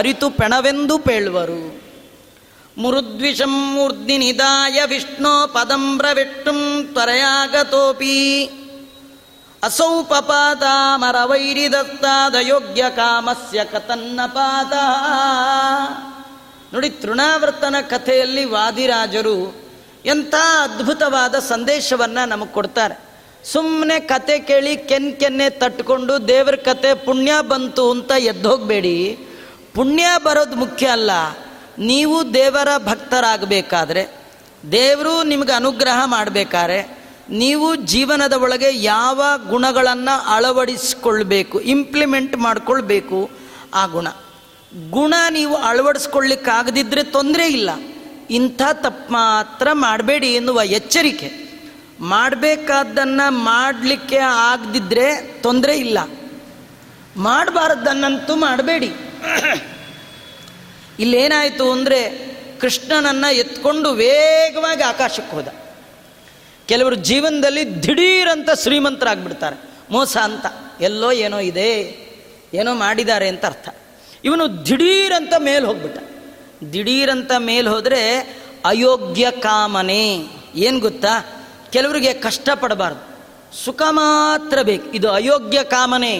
ಅರಿತು ಪೆಣವೆಂದು ಪೇಳುವರು. ಮುರುದ್ವಿಷಂ ಮೂರ್ಧ್ನಿ ನಿಧಾಯ ವಿಷ್ಣೋ ಪದಂ ಪ್ರವಿಷ್ಟುಂ ತ್ವರೆಯಾಗತೋಪಿ ಅಸೌ ಪಪಾತಾಮರವೈರಿ ದತ್ತಾದ ಯೋಗ್ಯ ಕಾಮಸ್ಯ ಕತನ್ನ ಪಾದ. ನೋಡಿ, ತೃಣಾವರ್ತನ ಕಥೆಯಲ್ಲಿ ವಾದಿರಾಜರು ಎಂಥ ಅದ್ಭುತವಾದ ಸಂದೇಶವನ್ನು ನಮಗೆ ಕೊಡ್ತಾರೆ. ಸುಮ್ಮನೆ ಕತೆ ಕೇಳಿ ಕೆನ್ನೆ ತಟ್ಕೊಂಡು ದೇವ್ರ ಕತೆ ಪುಣ್ಯ ಬಂತು ಅಂತ ಎದ್ದೋಗಬೇಡಿ. ಪುಣ್ಯ ಬರೋದು ಮುಖ್ಯ ಅಲ್ಲ. ನೀವು ದೇವರ ಭಕ್ತರಾಗಬೇಕಾದ್ರೆ, ದೇವರು ನಿಮಗೆ ಅನುಗ್ರಹ ಮಾಡಬೇಕಾದ್ರೆ, ನೀವು ಜೀವನದ ಒಳಗೆ ಯಾವ ಗುಣಗಳನ್ನು ಅಳವಡಿಸ್ಕೊಳ್ಬೇಕು, ಇಂಪ್ಲಿಮೆಂಟ್ ಮಾಡಿಕೊಳ್ಬೇಕು, ಆ ಗುಣ ನೀವು ಅಳವಡಿಸ್ಕೊಳ್ಳಿಕ್ಕಾಗದಿದ್ದರೆ ತೊಂದರೆ ಇಲ್ಲ. ಇಂಥ ತಪ್ಪು ಮಾತ್ರ ಮಾಡಬೇಡಿ ಎನ್ನುವ ಎಚ್ಚರಿಕೆ. ಮಾಡಬೇಕಾದ್ದನ್ನು ಮಾಡಲಿಕ್ಕೆ ಆಗದಿದ್ದರೆ ತೊಂದರೆ ಇಲ್ಲ, ಮಾಡಬಾರ್ದನ್ನಂತೂ ಮಾಡಬೇಡಿ. ಇಲ್ಲೇನಾಯಿತು ಅಂದರೆ, ಕೃಷ್ಣನನ್ನು ಎತ್ಕೊಂಡು ವೇಗವಾಗಿ ಆಕಾಶಕ್ಕೆ ಹೋದ. ಕೆಲವರು ಜೀವನದಲ್ಲಿ ದಿಢೀರಂತ ಶ್ರೀಮಂತರಾಗ್ಬಿಡ್ತಾರೆ, ಮೋಸ ಅಂತ, ಎಲ್ಲೋ ಏನೋ ಇದೆ, ಏನೋ ಮಾಡಿದ್ದಾರೆ ಅಂತ ಅರ್ಥ. ಇವನು ದಿಢೀರಂತ ಮೇಲೆ ಹೋಗ್ಬಿಟ್ಟ. ದಿಢೀರಂತ ಮೇಲೆ ಹೋದರೆ ಅಯೋಗ್ಯ ಕಾಮನೆ. ಏನು ಗೊತ್ತಾ, ಕೆಲವರಿಗೆ ಕಷ್ಟಪಡಬಾರ್ದು, ಸುಖ ಮಾತ್ರ ಬೇಕು, ಇದು ಅಯೋಗ್ಯ ಕಾಮನೆ.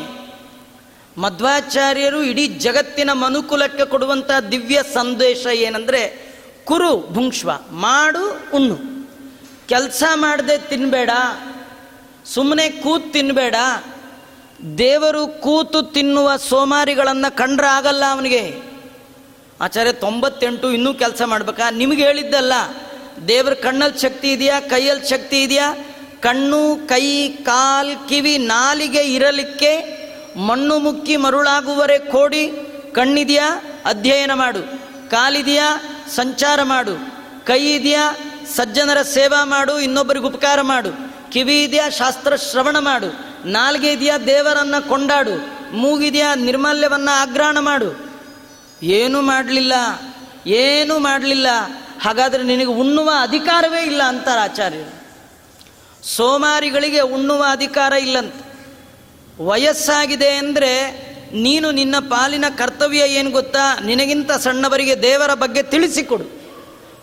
ಮಧ್ವಾಚಾರ್ಯರು ಇಡೀ ಜಗತ್ತಿನ ಮನುಕುಲಕ್ಕೆ ಕೊಡುವಂಥ ದಿವ್ಯ ಸಂದೇಶ ಏನಂದರೆ, ಕುರು ಭುಂಕ್ಷ್ವ, ಮಾಡು ಉಣ್ಣು, ಕೆಲಸ ಮಾಡದೆ ತಿನ್ನಬೇಡ, ಸುಮ್ಮನೆ ಕೂತು ತಿನ್ನಬೇಡ. ದೇವರು ಕೂತು ತಿನ್ನುವ ಸೋಮಾರಿಗಳನ್ನು ಕಂಡ್ರೆ ಆಗಲ್ಲ ಅವನಿಗೆ. ಆಚಾರ್ಯ 98 ಇನ್ನೂ ಕೆಲಸ ಮಾಡಬೇಕಾ, ನಿಮಗೆ ಹೇಳಿದ್ದಲ್ಲ, ದೇವ್ರ ಕಣ್ಣಲ್ಲಿ ಶಕ್ತಿ ಇದೆಯಾ, ಕೈಯಲ್ಲಿ ಶಕ್ತಿ ಇದೆಯಾ? ಕಣ್ಣು, ಕೈ, ಕಾಲು, ಕಿವಿ, ನಾಲಿಗೆ ಇರಲಿಕ್ಕೆ ಮಣ್ಣು ಮುಕ್ಕಿ ಮರುಳಾಗುವರೆ ಕೋಡಿ. ಕಣ್ಣಿದೆಯಾ, ಅಧ್ಯಯನ ಮಾಡು. ಕಾಲಿದೆಯಾ, ಸಂಚಾರ ಮಾಡು. ಕೈ ಇದೆಯಾ, ಸಜ್ಜನರ ಸೇವಾ ಮಾಡು, ಇನ್ನೊಬ್ಬರಿಗೆ ಉಪಕಾರ ಮಾಡು. ಕಿವಿ ಇದೆಯಾ, ಶಾಸ್ತ್ರ ಶ್ರವಣ ಮಾಡು. ನಾಲ್ಗೆ ಇದೆಯಾ, ದೇವರನ್ನು ಕೊಂಡಾಡು. ಮೂಗಿದೆಯಾ, ನಿರ್ಮಲ್ಯವನ್ನು ಆಗ್ರಹಣ ಮಾಡು. ಏನೂ ಮಾಡಲಿಲ್ಲ. ಹಾಗಾದರೆ ನಿನಗೆ ಉಣ್ಣುವ ಅಧಿಕಾರವೇ ಇಲ್ಲ ಅಂತಾರೆ ಆಚಾರ್ಯರು. ಸೋಮಾರಿಗಳಿಗೆ ಉಣ್ಣುವ ಅಧಿಕಾರ ಇಲ್ಲಂತ. ವಯಸ್ಸಾಗಿದೆ ಅಂದರೆ ನೀನು ನಿನ್ನ ಪಾಲಿನ ಕರ್ತವ್ಯ ಏನು ಗೊತ್ತಾ, ನಿನಗಿಂತ ಸಣ್ಣವರಿಗೆ ದೇವರ ಬಗ್ಗೆ ತಿಳಿಸಿಕೊಡು.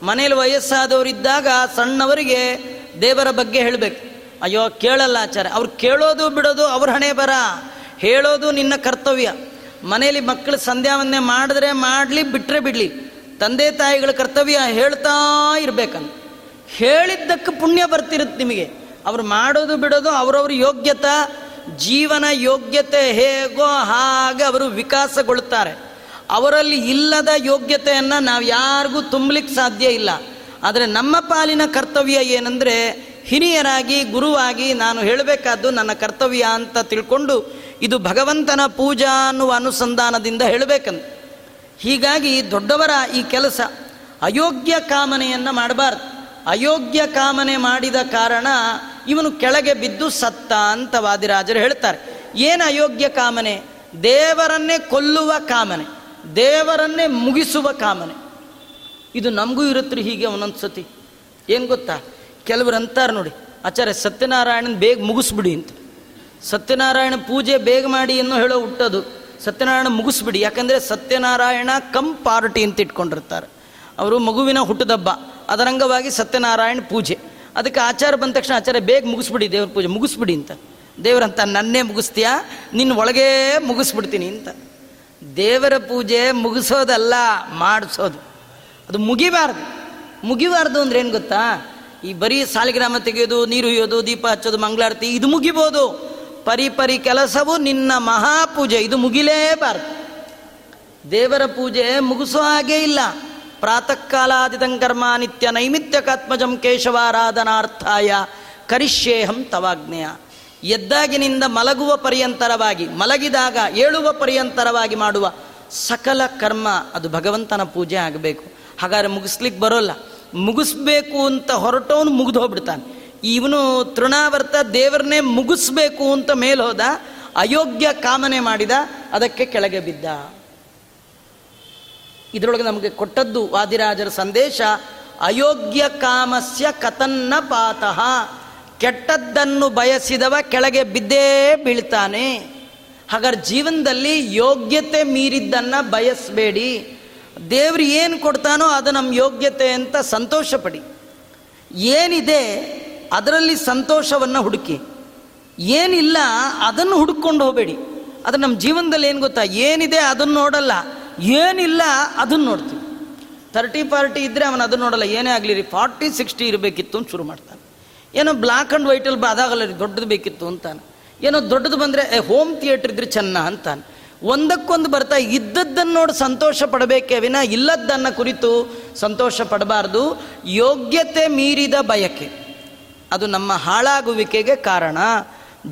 ಮನೇಲಿ ವಯಸ್ಸಾದವರಿದ್ದಾಗ ಸಣ್ಣವರಿಗೆ ದೇವರ ಬಗ್ಗೆ ಹೇಳಬೇಕು. ಅಯ್ಯೋ ಕೇಳಲ್ಲ ಆಚಾರ್ಯ. ಅವ್ರು ಕೇಳೋದು ಬಿಡೋದು ಅವ್ರ ಹಣೆ ಬರ, ಹೇಳೋದು ನಿನ್ನ ಕರ್ತವ್ಯ. ಮನೇಲಿ ಮಕ್ಕಳು ಸಂಧ್ಯಾವಂದನೆ ಮಾಡಿದ್ರೆ ಮಾಡಲಿ, ಬಿಟ್ಟರೆ ಬಿಡಲಿ. ತಂದೆ ತಾಯಿಗಳ ಕರ್ತವ್ಯ ಹೇಳ್ತಾ ಇರಬೇಕಂತ, ಹೇಳಿದ್ದಕ್ಕೆ ಪುಣ್ಯ ಬರ್ತಿರುತ್ತೆ ನಿಮಗೆ. ಅವ್ರು ಮಾಡೋದು ಬಿಡೋದು ಅವರವ್ರ ಯೋಗ್ಯತೆ, ಜೀವನ ಯೋಗ್ಯತೆ ಹೇಗೋ ಹಾಗೆ ಅವರು ವಿಕಾಸಗೊಳ್ತಾರೆ. ಅವರಲ್ಲಿ ಇಲ್ಲದ ಯೋಗ್ಯತೆಯನ್ನು ನಾವು ಯಾರಿಗೂ ತುಂಬಲಿಕ್ಕೆ ಸಾಧ್ಯ ಇಲ್ಲ. ಆದರೆ ನಮ್ಮ ಪಾಲಿನ ಕರ್ತವ್ಯ ಏನಂದರೆ, ಹಿರಿಯರಾಗಿ ಗುರುವಾಗಿ ನಾನು ಹೇಳಬೇಕಾದ್ದು ನನ್ನ ಕರ್ತವ್ಯ ಅಂತ ತಿಳ್ಕೊಂಡು, ಇದು ಭಗವಂತನ ಪೂಜಾ ಅನ್ನುವ ಅನುಸಂಧಾನದಿಂದ ಹೇಳಬೇಕಂತ. ಹೀಗಾಗಿ ದೊಡ್ಡವರ ಈ ಕೆಲಸ. ಅಯೋಗ್ಯ ಕಾಮನೆಯನ್ನು ಮಾಡಬಾರ್ದು. ಅಯೋಗ್ಯ ಕಾಮನೆ ಮಾಡಿದ ಕಾರಣ ಇವನು ಕೆಳಗೆ ಬಿದ್ದು ಸತ್ತ ಅಂತ ವಾದಿರಾಜರು ಹೇಳ್ತಾರೆ. ಏನು ಅಯೋಗ್ಯ ಕಾಮನೆ? ದೇವರನ್ನೇ ಕೊಲ್ಲುವ ಕಾಮನೆ, ದೇವರನ್ನೇ ಮುಗಿಸುವ ಕಾಮನೆ. ಇದು ನಮಗೂ ಇರುತ್ರಿ ಹೀಗೆ ಒಂದೊಂದು ಸತಿ. ಏನು ಗೊತ್ತಾ, ಕೆಲವರು ಅಂತಾರೆ ನೋಡಿ, ಆಚಾರ್ಯ ಸತ್ಯನಾರಾಯಣನ ಬೇಗ ಮುಗಿಸ್ಬಿಡಿ ಅಂತ. ಸತ್ಯನಾರಾಯಣ ಪೂಜೆ ಬೇಗ ಮಾಡಿ ಅನ್ನೋ ಹೇಳೋ ಹುಟ್ಟೋದು. ಸತ್ಯನಾರಾಯಣ ಮುಗಿಸ್ಬಿಡಿ, ಯಾಕಂದರೆ ಸತ್ಯನಾರಾಯಣ ಕಮ್ ಪಾರ್ಟಿ ಅಂತ ಇಟ್ಕೊಂಡಿರ್ತಾರೆ ಅವರು. ಮಗುವಿನ ಹುಟ್ಟದಬ್ಬ, ಅದರ ಅಂಗವಾಗಿ ಸತ್ಯನಾರಾಯಣ ಪೂಜೆ. ಅದಕ್ಕೆ ಆಚಾರ ಬಂದ ತಕ್ಷಣ ಆಚಾರ್ಯ ಬೇಗ ಮುಗಿಸ್ಬಿಡಿ, ದೇವ್ರ ಪೂಜೆ ಮುಗಿಸ್ಬಿಡಿ ಅಂತ. ದೇವರಂತ ನನ್ನೇ ಮುಗಿಸ್ತೀಯಾ, ನಿನ್ನ ಒಳಗೇ ಮುಗಿಸ್ಬಿಡ್ತೀನಿ ಅಂತ. ದೇವರ ಪೂಜೆ ಮುಗಿಸೋದಲ್ಲ, ಮಾಡಿಸೋದು. ಅದು ಮುಗಿಬಾರ್ದು. ಮುಗಿಬಾರ್ದು ಅಂದ್ರೆ ಏನು ಗೊತ್ತಾ, ಈ ಬರೀ ಸಾಲಿಗ್ರಾಮ ತೆಗೆಯೋದು, ನೀರು ಹುಯ್ಯೋದು, ದೀಪ ಹಚ್ಚೋದು, ಮಂಗಳಾರತಿ, ಇದು ಮುಗಿಬೋದು. ಪರಿಪರಿ ಕೆಲಸವು ನಿನ್ನ ಮಹಾಪೂಜೆ, ಇದು ಮುಗಿಲೇಬಾರ್ದು. ದೇವರ ಪೂಜೆ ಮುಗಿಸೋ ಹಾಗೇ ಇಲ್ಲ. ಪ್ರಾತಃ ಕಾಲಾದಿತಂ ಕರ್ಮ ನಿತ್ಯ ನೈಮಿತ್ಯಕಾತ್ಮಜಂ ಕೇಶವಾರಾಧನಾರ್ಥಾಯ ಕರಿಷ್ಯೇಹಂ ತವಾಜ್ಞೆಯ. ಎದ್ದಾಗಿನಿಂದ ಮಲಗುವ ಪರ್ಯಂತರವಾಗಿ, ಮಲಗಿದಾಗ ಏಳುವ ಪರ್ಯಂತರವಾಗಿ ಮಾಡುವ ಸಕಲ ಕರ್ಮ ಅದು ಭಗವಂತನ ಪೂಜೆ ಆಗಬೇಕು. ಹಾಗಾದ್ರೆ ಮುಗಿಸ್ಲಿಕ್ಕೆ ಬರೋಲ್ಲ. ಮುಗಿಸ್ಬೇಕು ಅಂತ ಹೊರಟವನು ಮುಗಿದು ಹೋಗ್ಬಿಡ್ತಾನೆ. ಇವನು ತೃಣಾವರ್ತ ದೇವರನ್ನೇ ಮುಗಿಸ್ಬೇಕು ಅಂತ ಮೇಲೆ ಹೋದ, ಅಯೋಗ್ಯ ಕಾಮನೆ ಮಾಡಿದ, ಅದಕ್ಕೆ ಕೆಳಗೆ ಬಿದ್ದ. ಇದರೊಳಗೆ ನಮಗೆ ಕೊಟ್ಟದ್ದು ವಾದಿರಾಜರ ಸಂದೇಶ, ಅಯೋಗ್ಯ ಕಾಮಸ್ಯ ಕತನ್ನ ಪಾತಃ. ಕೆಟ್ಟದ್ದನ್ನು ಬಯಸಿದವ ಕೆಳಗೆ ಬಿದ್ದೇ ಬೀಳ್ತಾನೆ. ಹಾಗಾದ್ರೆ ಜೀವನದಲ್ಲಿ ಯೋಗ್ಯತೆ ಮೀರಿದ್ದನ್ನು ಬಯಸಬೇಡಿ. ದೇವ್ರು ಏನು ಕೊಡ್ತಾನೋ ಅದು ನಮ್ಮ ಯೋಗ್ಯತೆ ಅಂತ ಸಂತೋಷಪಡಿ. ಏನಿದೆ ಅದರಲ್ಲಿ ಸಂತೋಷವನ್ನು ಹುಡುಕಿ, ಏನಿಲ್ಲ ಅದನ್ನು ಹುಡುಕೊಂಡು ಹೋಗಬೇಡಿ. ಅದು ನಮ್ಮ ಜೀವನದಲ್ಲಿ ಏನು ಗೊತ್ತಾ, ಏನಿದೆ ಅದನ್ನು ನೋಡಲ್ಲ, ಏನಿಲ್ಲ ಅದನ್ನು ನೋಡ್ತೀವಿ. 30-40 ಇದ್ದರೆ ಅವನು ಅದನ್ನು ನೋಡಲ್ಲ. ಏನೇ ಆಗಲಿ ರೀ, 40-60 ಇರಬೇಕಿತ್ತು ಅಂತ ಶುರು ಮಾಡ್ತಾನೆ. ಏನೋ ಬ್ಲ್ಯಾಕ್ ಆ್ಯಂಡ್ ವೈಟಲ್ಲಿ ಬಾದಾಗಲ್ಲ ರೀ, ದೊಡ್ಡದು ಬೇಕಿತ್ತು ಅಂತಾನೆ. ಏನೋ ದೊಡ್ಡದು ಬಂದರೆ ಹೋಮ್ ಥಿಯೇಟ್ರ್ ಇದ್ರೆ ಚೆನ್ನ ಅಂತಾನೆ. ಒಂದಕ್ಕೊಂದು ಬರ್ತಾ ಇದ್ದದ್ದನ್ನು ನೋಡಿ ಸಂತೋಷ ಪಡಬೇಕೇ ವಿನ ಇಲ್ಲದ್ದನ್ನು ಕುರಿತು ಸಂತೋಷ ಪಡಬಾರ್ದು. ಯೋಗ್ಯತೆ ಮೀರಿದ ಬಯಕೆ ಅದು ನಮ್ಮ ಹಾಳಾಗುವಿಕೆಗೆ ಕಾರಣ.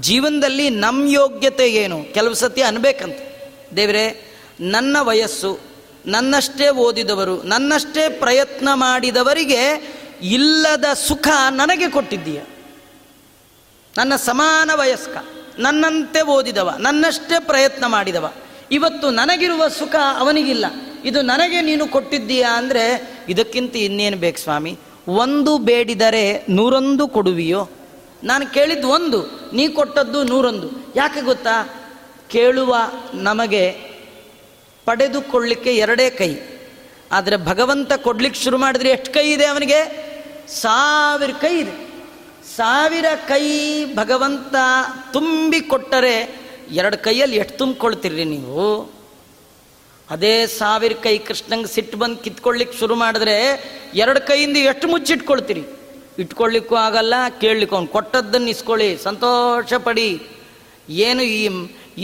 ಜೀವನದಲ್ಲಿ ನಮ್ಮ ಯೋಗ್ಯತೆ ಏನು ಕೆಲವು ಸತಿ ಅನ್ಬೇಕಂತ. ದೇವರೇ, ನನ್ನ ವಯಸ್ಸು, ನನ್ನಷ್ಟೇ ಓದಿದವರು, ನನ್ನಷ್ಟೇ ಪ್ರಯತ್ನ ಮಾಡಿದವರಿಗೆ ಇಲ್ಲದ ಸುಖ ನನಗೆ ಕೊಟ್ಟಿದ್ದೀಯ. ನನ್ನ ಸಮಾನ ವಯಸ್ಕ, ನನ್ನಂತೆ ಓದಿದವ, ನನ್ನಷ್ಟೇ ಪ್ರಯತ್ನ ಮಾಡಿದವ, ಇವತ್ತು ನನಗಿರುವ ಸುಖ ಅವನಿಗಿಲ್ಲ. ಇದು ನನಗೆ ನೀನು ಕೊಟ್ಟಿದ್ದೀಯಾ ಅಂದರೆ ಇದಕ್ಕಿಂತ ಇನ್ನೇನು ಬೇಕು ಸ್ವಾಮಿ? ಒಂದು ಬೇಡಿದರೆ 101 ಕೊಡುವಿಯೋ? ನಾನು ಕೇಳಿದ್ದು 1, ನೀ ಕೊಟ್ಟದ್ದು 101. ಯಾಕೆ ಗೊತ್ತಾ, ಕೇಳುವ ನಮಗೆ ಪಡೆದುಕೊಳ್ಳಿಕ್ಕೆ 2 ಕೈ. ಆದರೆ ಭಗವಂತ ಕೊಡ್ಲಿಕ್ಕೆ ಶುರು ಮಾಡಿದ್ರೆ ಎಷ್ಟು ಕೈ ಇದೆ ಅವನಿಗೆ? 1000 ಕೈ ಇದೆ. 1000 ಕೈ ಭಗವಂತ ತುಂಬಿಕೊಟ್ಟರೆ 2 ಕೈಯಲ್ಲಿ ಎಷ್ಟು ತುಂಬಿಕೊಳ್ತೀರಿ ನೀವು? ಅದೇ 1000 ಕೈ ಕೃಷ್ಣಂಗೆ ಸಿಟ್ಟು ಬಂದು ಕಿತ್ಕೊಳ್ಳಿಕ್ಕೆ ಶುರು ಮಾಡಿದ್ರೆ 2 ಕೈಯಿಂದ ಎಷ್ಟು ಮುಚ್ಚಿಟ್ಕೊಳ್ತೀರಿ? ಇಟ್ಕೊಳ್ಳಿಕ್ಕೂ ಆಗಲ್ಲ, ಕೇಳಲಿಕ್ಕೂ. ಅವ್ನು ಕೊಟ್ಟದ್ದನ್ನು ಇಸ್ಕೊಳ್ಳಿ, ಸಂತೋಷ ಪಡಿ. ಏನು ಈ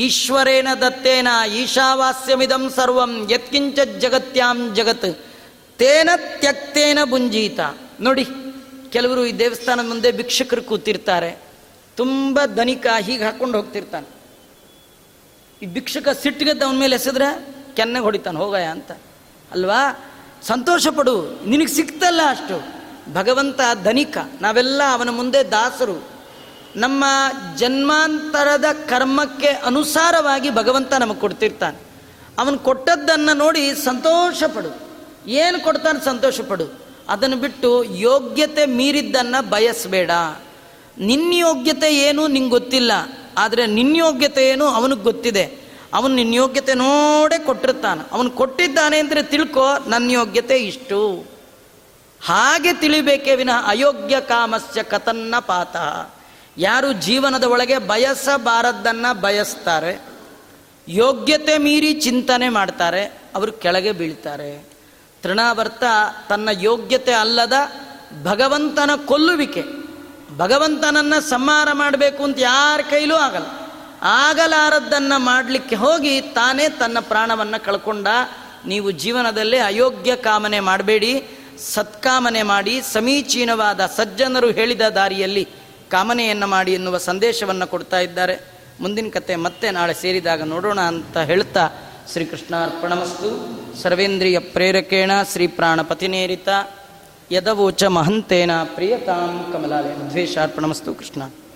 ಈಶ್ವರೇನ ದತ್ತೇನ ಈಶಾವಾಸ್ಯಮಿದಂ ಸರ್ವಂ ಯತ್ಕಿಂಚ ಜಗತ್ಯಾಂ ಜಗತ್ ತೇನ ತ್ಯಕ್ತೇನ ಭುಂಜೀತ. ನೋಡಿ, ಕೆಲವರು ಈ ದೇವಸ್ಥಾನದ ಮುಂದೆ ಭಿಕ್ಷಕರು ಕೂತಿರ್ತಾರೆ, ತುಂಬ ಧನಿಕ ಹೀಗೆ ಹಾಕ್ಕೊಂಡು ಹೋಗ್ತಿರ್ತಾನೆ. ಈ ಭಿಕ್ಷಕ ಸಿಟ್ಟಿಗೆದ್ದು ಅವನ ಮೇಲೆ ಎಸೆದ್ರೆ ಕೆನ್ನೆಗೆ ಹೊಡಿತಾನೆ, ಹೋಗಯ್ಯ ಅಂತ ಅಲ್ವಾ. ಸಂತೋಷ ಪಡು, ನಿನಗೆ ಸಿಕ್ತಲ್ಲ ಅಷ್ಟು. ಭಗವಂತ ಧನಿಕ, ನಾವೆಲ್ಲ ಅವನ ಮುಂದೆ ದಾಸರು. ನಮ್ಮ ಜನ್ಮಾಂತರದ ಕರ್ಮಕ್ಕೆ ಅನುಸಾರವಾಗಿ ಭಗವಂತ ನಮಗೆ ಕೊಡ್ತಿರ್ತಾನೆ. ಅವನು ಕೊಟ್ಟದ್ದನ್ನು ನೋಡಿ ಸಂತೋಷ ಪಡು. ಏನು ಕೊಡ್ತಾನೆ ಸಂತೋಷ ಪಡು. ಅದನ್ನು ಬಿಟ್ಟು ಯೋಗ್ಯತೆ ಮೀರಿದ್ದನ್ನು ಬಯಸಬೇಡ. ನಿನ್ನ ಯೋಗ್ಯತೆ ಏನು ನಿಂಗೆ ಗೊತ್ತಿಲ್ಲ, ಆದರೆ ನಿನ್ನ ಯೋಗ್ಯತೆ ಏನು ಅವನಿಗೆ ಗೊತ್ತಿದೆ. ಅವನು ನಿನ್ನ ಯೋಗ್ಯತೆ ನೋಡೇ ಕೊಟ್ಟಿರ್ತಾನೆ. ಅವನು ಕೊಟ್ಟಿದ್ದಾನೆ ಅಂದರೆ ತಿಳ್ಕೊ, ನನ್ನ ಯೋಗ್ಯತೆ ಇಷ್ಟು. ಹಾಗೆ ತಿಳಿಬೇಕೇ ವಿನಃ ಅಯೋಗ್ಯ ಕಾಮಸ್ಯ ಕತನ್ನ ಪಾತಃ. ಯಾರು ಜೀವನದ ಒಳಗೆ ಬಯಸಬಾರದ್ದನ್ನು ಬಯಸ್ತಾರೆ, ಯೋಗ್ಯತೆ ಮೀರಿ ಚಿಂತನೆ ಮಾಡ್ತಾರೆ, ಅವರು ಕೆಳಗೆ ಬೀಳ್ತಾರೆ. ತೃಣಾವರ್ತ ತನ್ನ ಯೋಗ್ಯತೆ ಅಲ್ಲದ ಭಗವಂತನ ಕೊಲ್ಲುವಿಕೆ, ಭಗವಂತನನ್ನು ಸಂಹಾರ ಮಾಡಬೇಕು ಅಂತ ಯಾರ ಕೈಲೂ ಆಗಲ್ಲ, ಆಗಲಾರದ್ದನ್ನು ಮಾಡಲಿಕ್ಕೆ ಹೋಗಿ ತಾನೇ ತನ್ನ ಪ್ರಾಣವನ್ನು ಕಳ್ಕೊಂಡ. ನೀವು ಜೀವನದಲ್ಲಿ ಅಯೋಗ್ಯ ಕಾಮನೆ ಮಾಡಬೇಡಿ, ಸತ್ಕಾಮನೆ ಮಾಡಿ, ಸಮೀಚೀನವಾದ ಸಜ್ಜನರು ಹೇಳಿದ ದಾರಿಯಲ್ಲಿ ಕಾಮನೆಯನ್ನು ಮಾಡಿ ಎನ್ನುವ ಸಂದೇಶವನ್ನು ಕೊಡ್ತಾ ಇದ್ದಾರೆ. ಮುಂದಿನ ಕತೆ ಮತ್ತೆ ನಾಳೆ ಸೇರಿದಾಗ ನೋಡೋಣ ಅಂತ ಹೇಳ್ತಾ ಶ್ರೀಕೃಷ್ಣಾರ್ಪಣಮಸ್ತು. ಸರ್ವೇಂದ್ರಿಯ ಪ್ರೇರಕೇಣ ಶ್ರೀ ಪ್ರಾಣಪತಿನೇರಿತ ಯದವೋಚ ಮಹಂತೇನ ಪ್ರಿಯತಾಂ ಕಮಲಾಲಯ ಮಧ್ವೇಶಾರ್ಪಣಮಸ್ತು. ಕೃಷ್ಣ.